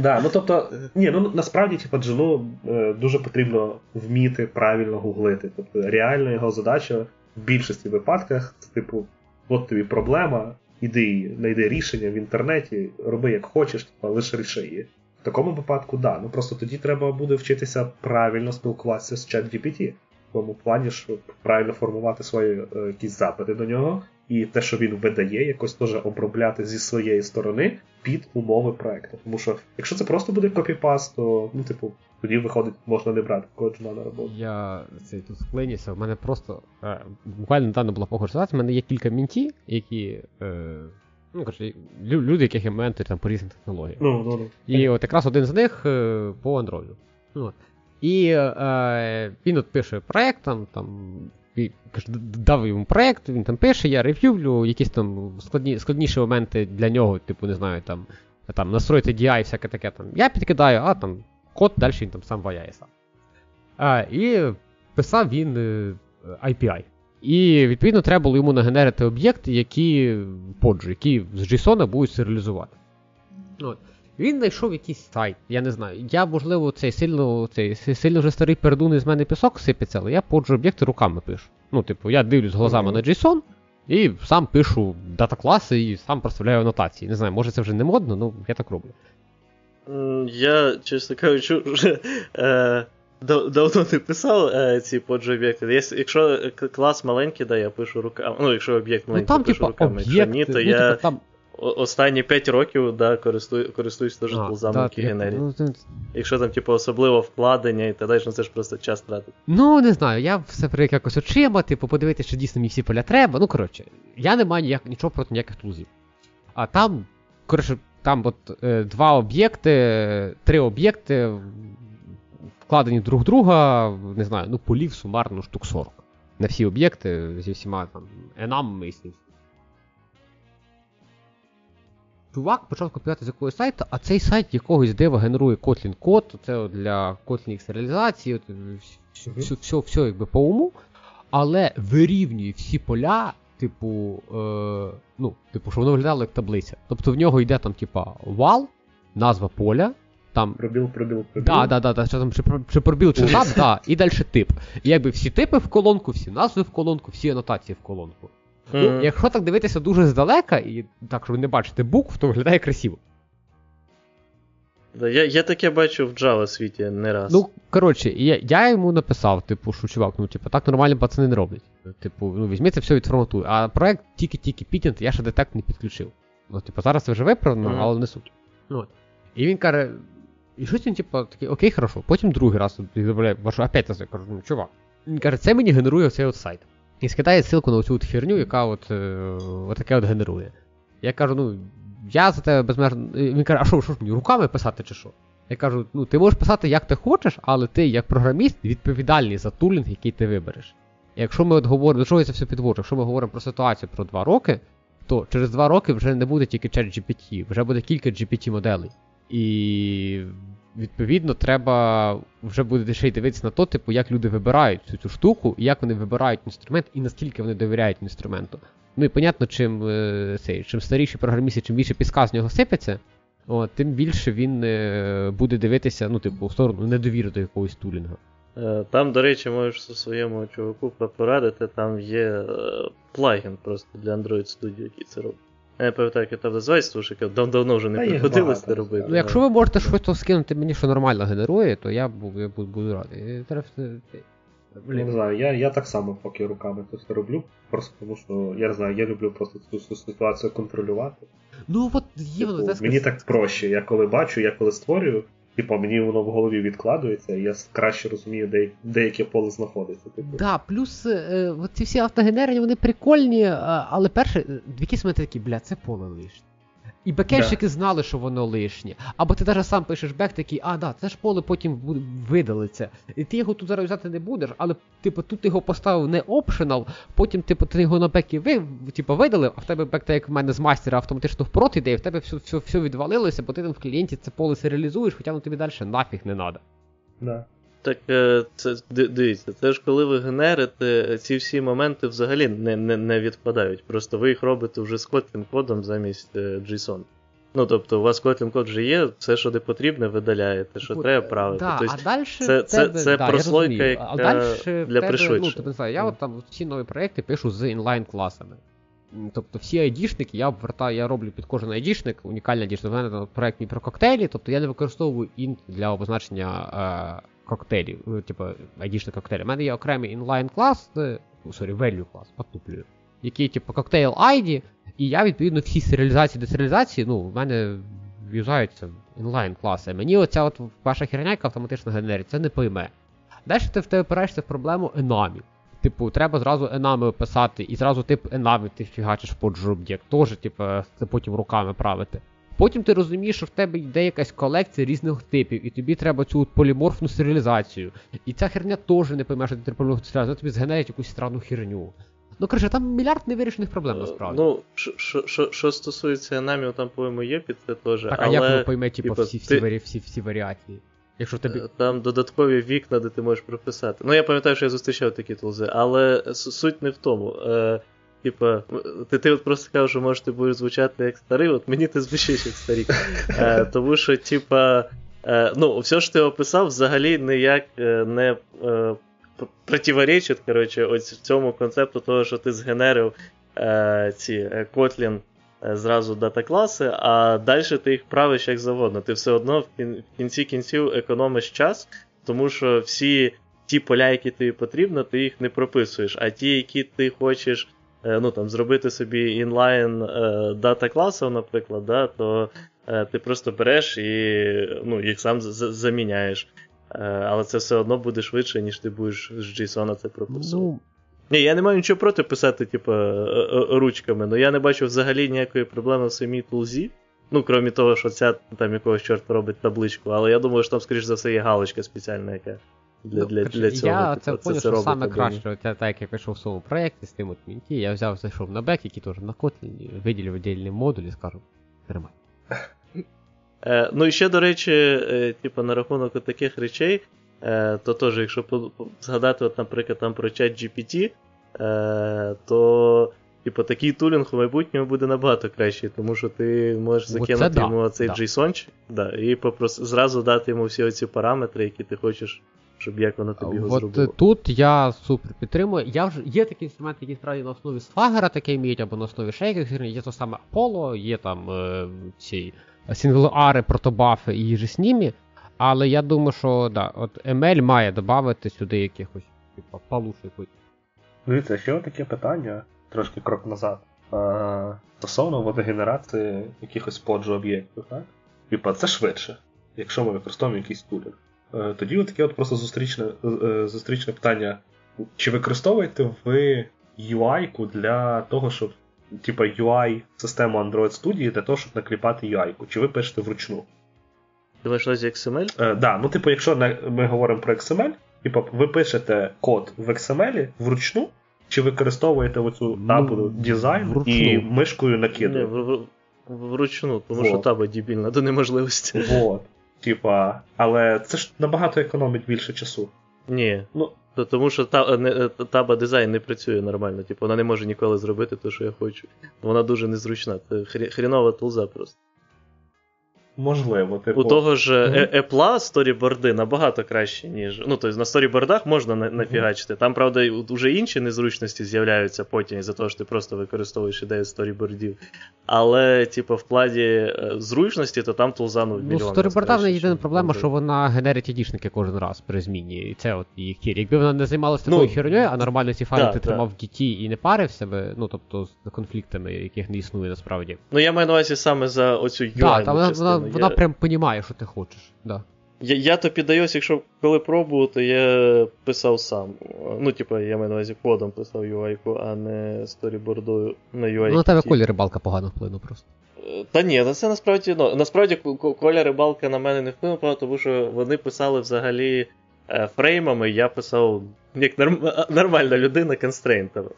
Да, ну тобто, ні, ну насправді типу, джуну е, дуже потрібно вміти правильно гуглити. Тобто реально його задача в більшості випадках, типу, от тобі проблема, іди її, знайди рішення в інтернеті, роби як хочеш, типу, лише ріши її. В такому випадку, да, ну просто тоді треба буде вчитися правильно спілкуватися з ChatGPT. В тому плані, щоб правильно формувати свої е, якісь запити до нього, і те, що він видає, якось теж обробляти зі своєї сторони під умови проекту. Тому що, якщо це просто буде копіпаст, то, ну, типу, тоді виходить, можна не брати такого джуна на роботу. Я цей тут склинюся, в мене просто, а, буквально недавно була похожа ситуація, в мене є кілька мінтів, які, е, ну, коротше, люди, яких я менторю там по різним технологіям. Ну, ну, ну. І от якраз один з них е, по Андроїду. Ну, і е, він от пише проєкт, там, там, дав йому проєкт, він там пише, я рев'ювлю, якісь там складні, складніші моменти для нього, типу, не знаю, там, там настроїти ді ай, всяке таке, там, я підкидаю, а там код, далі він там сам ваяє сам. А, і писав він ай пі ай. І, відповідно, треба було йому нагенерити об'єкти, які поджу, які з JSON будуть серіалізувати. От. Він знайшов якийсь сайт, я не знаю, я, можливо, цей сильно, цей, сильно вже старий пердун із мене пісок сипеться, але я поджу об'єкти руками пишу. Ну, типу, я дивлюсь глазами mm-hmm. на JSON і сам пишу дата-класи і сам проставляю анотації. Не знаю, може це вже не модно, ну, я так роблю. Я, чесно кажучи, вже е, давно не писав е, ці поджу об'єкти. Якщо клас маленький, да, я пишу руками. Ну, якщо об'єкт маленький, ну, там, пишу руками. Об'єкт, якщо ні, то ну, я... Типу, там... Останні п'ять років, да, користую, користуюсь теж тулзами, які генерять. Ну, ти... Якщо там, типу, особливо вкладення і так далі, ну це ж просто час тратить. Ну, не знаю, я все привик якось очима, типу, подивитися, що дійсно мені всі поля треба. Ну, коротше, я не маю ніяк, нічого проти ніяких тулзів. А там, коротше, там от е, два об'єкти, три об'єкти вкладені друг друга, не знаю, ну, полів сумарно штук сорок. На всі об'єкти, зі всіма там енамами і слів. Чувак почав копіювати з якогось сайту, а цей сайт якогось дива генерує Kotlin код, це для Kotlin X реалізації, все, все, все, все якби по уму, але вирівнює всі поля, типу, е, ну, типу, що воно виглядало як таблиця. Тобто в нього йде там, типа, вал, назва поля, там... Пробіл, пробіл, пробіл. Да, да, да, да, що там, чи, чи пробіл, чи там, да, і далі тип. І якби всі типи в колонку, всі назви в колонку, всі анотації в колонку. Ну, mm-hmm. якщо так дивитися дуже здалека, і так, що ви не бачите букв, то виглядає красиво. Я, я таке бачу в Java світі не раз. Ну, коротше, я, я йому написав, типу, що чувак, ну, типу, так нормально пацани не роблять. Типу, ну, візьми це все відформатуй. А проект тільки-тільки піднятий, я ще детект не підключив. Ну, типу, зараз це вже виправлено, mm-hmm. але не суть. Ну, і він каже, і щось він, типу, такий, окей, хорошо. Потім другий раз, добавляю, бачу, опять раз, я кажу, ну, чувак. Він каже, це мені генерує оцей от сайт. І скидає ссылку на оцю от херню, яка от, от таке от генерує. Я кажу, ну, я за тебе безмежно... Він каже, а що, що ж мені, руками писати чи що? Я кажу, ну, ти можеш писати, як ти хочеш, але ти, як програміст, відповідальний за тулінг, який ти вибереш. І якщо ми от говоримо, до чого я це все підводжу, якщо ми говоримо про ситуацію про два роки, то через два роки вже не буде тільки ChatGPT, вже буде кілька джі пі ті-моделей. І... Відповідно, треба вже буде ще й дивитися на то, типу, як люди вибирають цю, цю штуку, як вони вибирають інструмент і наскільки вони довіряють інструменту. Ну і, понятно, чим, е, цей, чим старіші програмісти, чим більше піска з нього сипеться, о, тим більше він е, буде дивитися, ну, типу, в сторону недовіри до якогось тулінгу. Там, до речі, можеш своєму чуваку порадити, там є е, плагін просто для Android Studio, який це робить. Я не пам'ятаю, як там називається, тому що давно вже не приходилось це робити. Ну, якщо ви можете щось то скинути мені, що нормально генерує, то я буду, я буду радий. Треба... Я не знаю, я, я так само поки руками це все роблю, просто тому що, я не знаю, я люблю просто цю ситуацію контролювати. Ну, от, є, типу, мені так проще, я коли бачу, я коли створюю, типу, мені воно в голові відкладується, і я краще розумію, де, де яке поле знаходиться. Типу. Да, плюс е, ці всі автогенерії, вони прикольні, але перше, в якісь моменти такі, бля, це поле лишнє. І бекенщики да. знали, що воно лишнє. Або ти навіть сам пишеш бек, такий, а, да, це ж поле потім видалиться. І ти його тут зараз взяти не будеш, але, типу, тут ти його поставив не optional, потім, типу, ти його на бекі ви, типу, видалив, а в тебе бек, так як в мене з мастера, автоматично впроти йде, і в тебе все, все, все відвалилося, бо ти там в клієнті це поле серіалізуєш, хоча воно тобі далі нафіг не треба. Да. Так, це, дивіться, це ж коли ви генерите, ці всі моменти взагалі не, не, не відпадають. Просто ви їх робите вже з Kotlin-кодом замість JSON. Ну, тобто, у вас Kotlin-код вже є, все, що не потрібне, видаляєте, що Бу, треба правити. Да, тобто, а це, це, тебе, це да, прослойка, яка для пришвидшення. Ну, тобто, я mm. от там всі нові проекти пишу з інлайн-класами. Тобто всі айдішники, я вертаю, я роблю під кожен айдішник, унікальний айдішник. У мене там проект мікрококтейлі, тобто я не використовую int для обозначення е- коктейлів, типу айдішні коктейлі. У мене є окремий інлайн-клас, сорі, value-клас, потуплюю, який, типу, коктейл ай ді, і я, відповідно, всі серіалізації, десеріалізації, ну, в мене в'юзаються інлайн-класи. Мені оця от ваша херняйка автоматично генерить, це не пойме. Далі ти в тебе опираєшся в проблему енамів. Типу, треба зразу енами описати, і зразу тип енами ти фігачиш по джоб'єкт, теж, типу, це потім руками правити. Потім ти розумієш, що в тебе йде якась колекція різних типів, і тобі треба цю поліморфну серіалізацію. І ця херня теж не пойме, що ти поліморфну серіалізацію, тобі згенерить якусь странну херню. Ну, коротше, там мільярд невирішених проблем, насправді. Ну, що стосується енамів, там, по-моєму, є під це теж, так, але... Так, а як воно пойме, типу, всі, всі, ти... всі, всі варіації? Якщо тобі... Там додаткові вікна, де ти можеш прописати. Ну, я пам'ятаю, що я зустрічав такі тулзи, але суть не в тому. Типа, ти, ти от просто кажеш, що може ти будеш звучати як старий, от мені ти звучиш як старий. Е, тому що, типа, е, ну, все, що ти описав, взагалі ніяк не е, противоречить, коротше, ось цьому концепту того, що ти згенерив е, ці Kotlin е, зразу дата-класи, а далі ти їх правиш як завгодно. Ти все одно в, кін, в кінці кінців економиш час, тому що всі ті поля, які тобі потрібно, ти їх не прописуєш, а ті, які ти хочеш... Ну, там, зробити собі інлайн е, дата класу, наприклад, да, то е, ти просто береш і ну, їх сам заміняєш. Е, але це все одно буде швидше, ніж ти будеш з JSON це прописувати. Ну... Ні, я не маю нічого проти писати, типу, ручками, але я не бачу взагалі ніякої проблеми в самій тулзі. Ну, крім того, що ця там якогось чорта робить табличку, але я думаю, що там, скоріш за все, є галочка спеціальна, яка... Для, для, для цього, я типу, це поняв, що саме краще, так як я пішов в своєму проєкті з тим от мінті, я взяв, зайшов на бек, який теж на Котліні, виділив віддільний модуль і скажу, тримай. Е, ну і ще, до речі, е, типу, на рахунок таких речей, е, то теж, якщо по, по, згадати, от, наприклад, там про ChatGPT, е, то типу, такий тулінг у майбутньому буде набагато кращий, тому що ти можеш закинути це, йому да, цей да. JSON да, і попрос, зразу дати йому всі оці параметри, які ти хочеш, щоб як воно тобі його от зробило. От тут я супер підтримую. Я вже, є такі інструменти, які справді на основі Swagger таке вміють, або на основі Shaker, є то саме Apollo, є там е, ці сингл-ари, протобафи і їжі з ними. Але я думаю, що да, от ем ел має додати сюди якихось, типу, палуші. Дивіться, ще таке питання, трошки крок назад, а, стосовно водогенерації якихось поджу об'єктів, так? Типа, це швидше, якщо ми використовуємо якийсь тулінг. Тоді от таке от просто зустрічне, зустрічне питання. Чи використовуєте ви ю ай-ку для того, щоб, типа, ю ай-систему Android Studio для того, щоб накліпати ю ай-ку? Чи ви пишете вручну? Ти маєш на увазі ікс ем ель? Так, е, да, ну, типу, якщо ми говоримо про ікс ем ель, типу, ви пишете код в ікс ем ель вручну, чи використовуєте оцю табу ну, дизайн вручну. І мишкою накидує? Не, в, в, вручну, тому вот. Що таба дебільна до неможливості. Вот. Типа, але це ж набагато економить більше часу. Ні, ну, то, тому що та, не, таба дизайн не працює нормально, типу, вона не може ніколи зробити те, що я хочу. Вона дуже незручна, це хрі, хрінова тулза просто. Можливо, типу. У того ж mm-hmm. Apple сторіборди набагато краще, ніж... Ну, тобто на сторібордах можна на, нафігачити, там, правда, вже інші незручності з'являються потім із-за того, що ти просто використовуєш ідею сторібордів. Але, типу, в плані зручності, то там тулзану в мільйон. Ну, сторіборда в неї єдина проблема, що вона генерить айдішники кожен раз при зміні, і це от її хір. Якби вона не займалася такою ну, хернею, а нормально ці файли да, ти да. тримав в діті і не парив себе, ну, тобто, з конфліктами, яких не існує насправді. Ну, я маю на увазі саме за оцю ю ай-ну частину. Вона я... прям понімає, що ти хочеш, да. Я, я то під iOS, якщо коли пробував, то я писав сам. Ну, типу, я маю на увазі кодом писав ю ай-ку, а не сторібордою на ю ай. Ну, на тебе Коля Рибалка погано вплинув просто. Та ні, на це насправді, ну, насправді Коля Рибалка на мене не вплинув, тому що вони писали взагалі фреймами, я писав як норм, нормальна людина констрейнтами.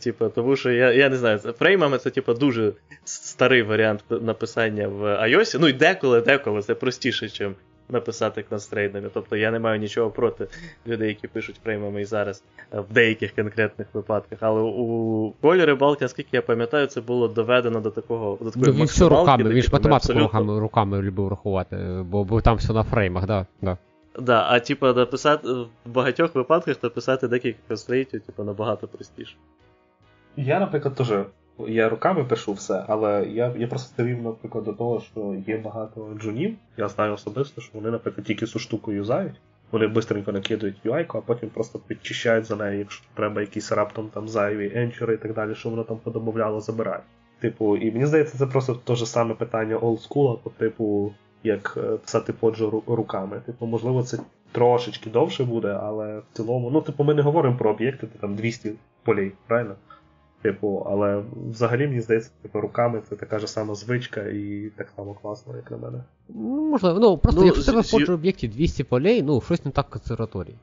Типу, тому що я, я не знаю, фреймами це типу дуже старий варіант написання в iOS. Ну і деколи, деколи це простіше, ніж написати констрейнтами. Тобто я не маю нічого проти людей, які пишуть фреймами і зараз в деяких конкретних випадках. Але у Колі Рибалки, наскільки я пам'ятаю, це було доведено до такого до такої ну, максималки. Руками, він ж математику абсолютно... руками любив рахувати, бо, бо там все на фреймах, так. Да, да. Да, а типа написати в багатьох випадках написати декілька констрейтів, типу, набагато простіше. Я, наприклад, теж я руками пишу все, але я, я просто ставив, наприклад, до того, що є багато джунів. Я знаю особисто, що вони, наприклад, тільки цю штуку юзають. Вони швидко накидують ю ай-ку, а потім просто підчищають за нею, якщо треба якісь раптом там зайві енчери і так далі, що воно там подобавляло, забирають. Типу, і мені здається, це просто те ж саме питання олдскула, по типу. Як писати поджу руками. Типу, можливо, це трошечки довше буде, але в цілому... Ну, типу, ми не говоримо про об'єкти, там двісті полей, правильно? Типу, але взагалі, мені здається, типу, руками це така ж сама звичка і так само класно, як на мене. Можливо, ну, просто ну, якщо тебе в поджу об'єкті двісті полей, ну, щось не так в консерваторії.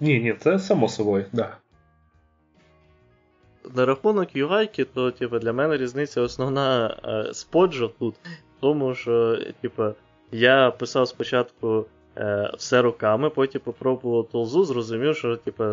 Ні, ні, це само собою, так. Да. На рахунок ю ай-ки, то, типу, для мене різниця основна з поджу тут, тому що, типу, я писав спочатку е, все руками, потім попробував толзу, зрозумів, що типу,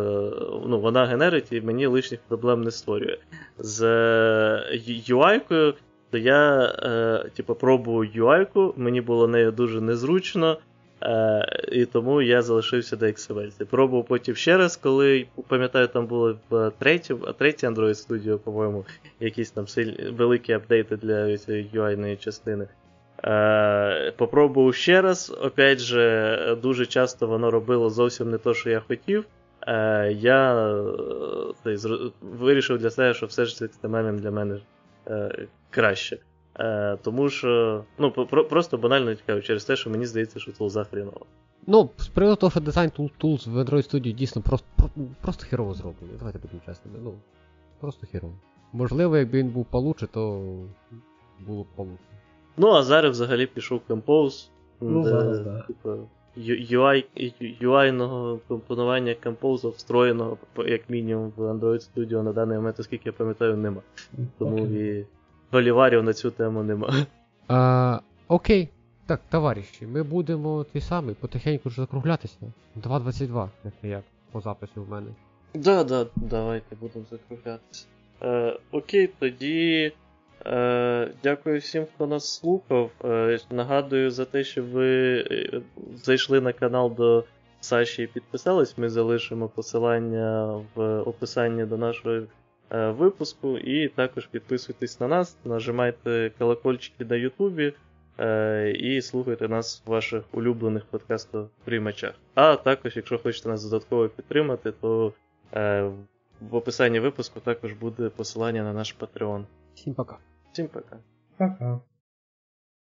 ну, вона генерить і мені лишніх проблем не створює. З е, ю ай-кою то я е, типу, пробував ю ай-ку, мені було нею дуже незручно, е, і тому я залишився до ікс ем ел. Пробував потім ще раз, коли, пам'ятаю, там були в третій, третій Android Studio, по-моєму, якісь там сильні, великі апдейти для цієї ю ай-ної частини. Uh, попробував ще раз, опять же, дуже часто воно робило зовсім не те, що я хотів. Uh, я uh, вирішив для себе, що все ж ікс ем ел для мене uh, краще. Uh, тому що, ну, про- просто банально цікаво, через те, що мені здається, що тулза хрінова. Ну, з приводу того, що дизайн тулз в Android Studio дійсно просто, просто хірово зроблено. Давайте будемо чесними, ну, просто хірово. Можливо, якби він був получше, то було б получше. Ну, а зараз взагалі пішов Compose, ну, де, зараз, да. Типу, ю ай, ю ай-ного компонування Compose, встроєного, як мінімум, в Android Studio на даний момент, оскільки я пам'ятаю, нема. Тому okay. І голіварів на цю тему нема. А, окей. Так, товариші, ми будемо ті самі, потихеньку вже закруглятися. два двадцять два, як не як, по запису в мене. Да, да, давайте будемо закруглятися. Е, окей, тоді... Дякую всім, хто нас слухав. Нагадую за те, що ви зайшли на канал до Саші і підписались. Ми залишимо посилання в описанні до нашого випуску. І також підписуйтесь на нас, нажимайте колокольчики на Ютубі і слухайте нас в ваших улюблених подкастоприймачах. А також, якщо хочете нас додатково підтримати, то в описанні випуску також буде посилання на наш Patreon. Всім пока. Всім пока. Пока.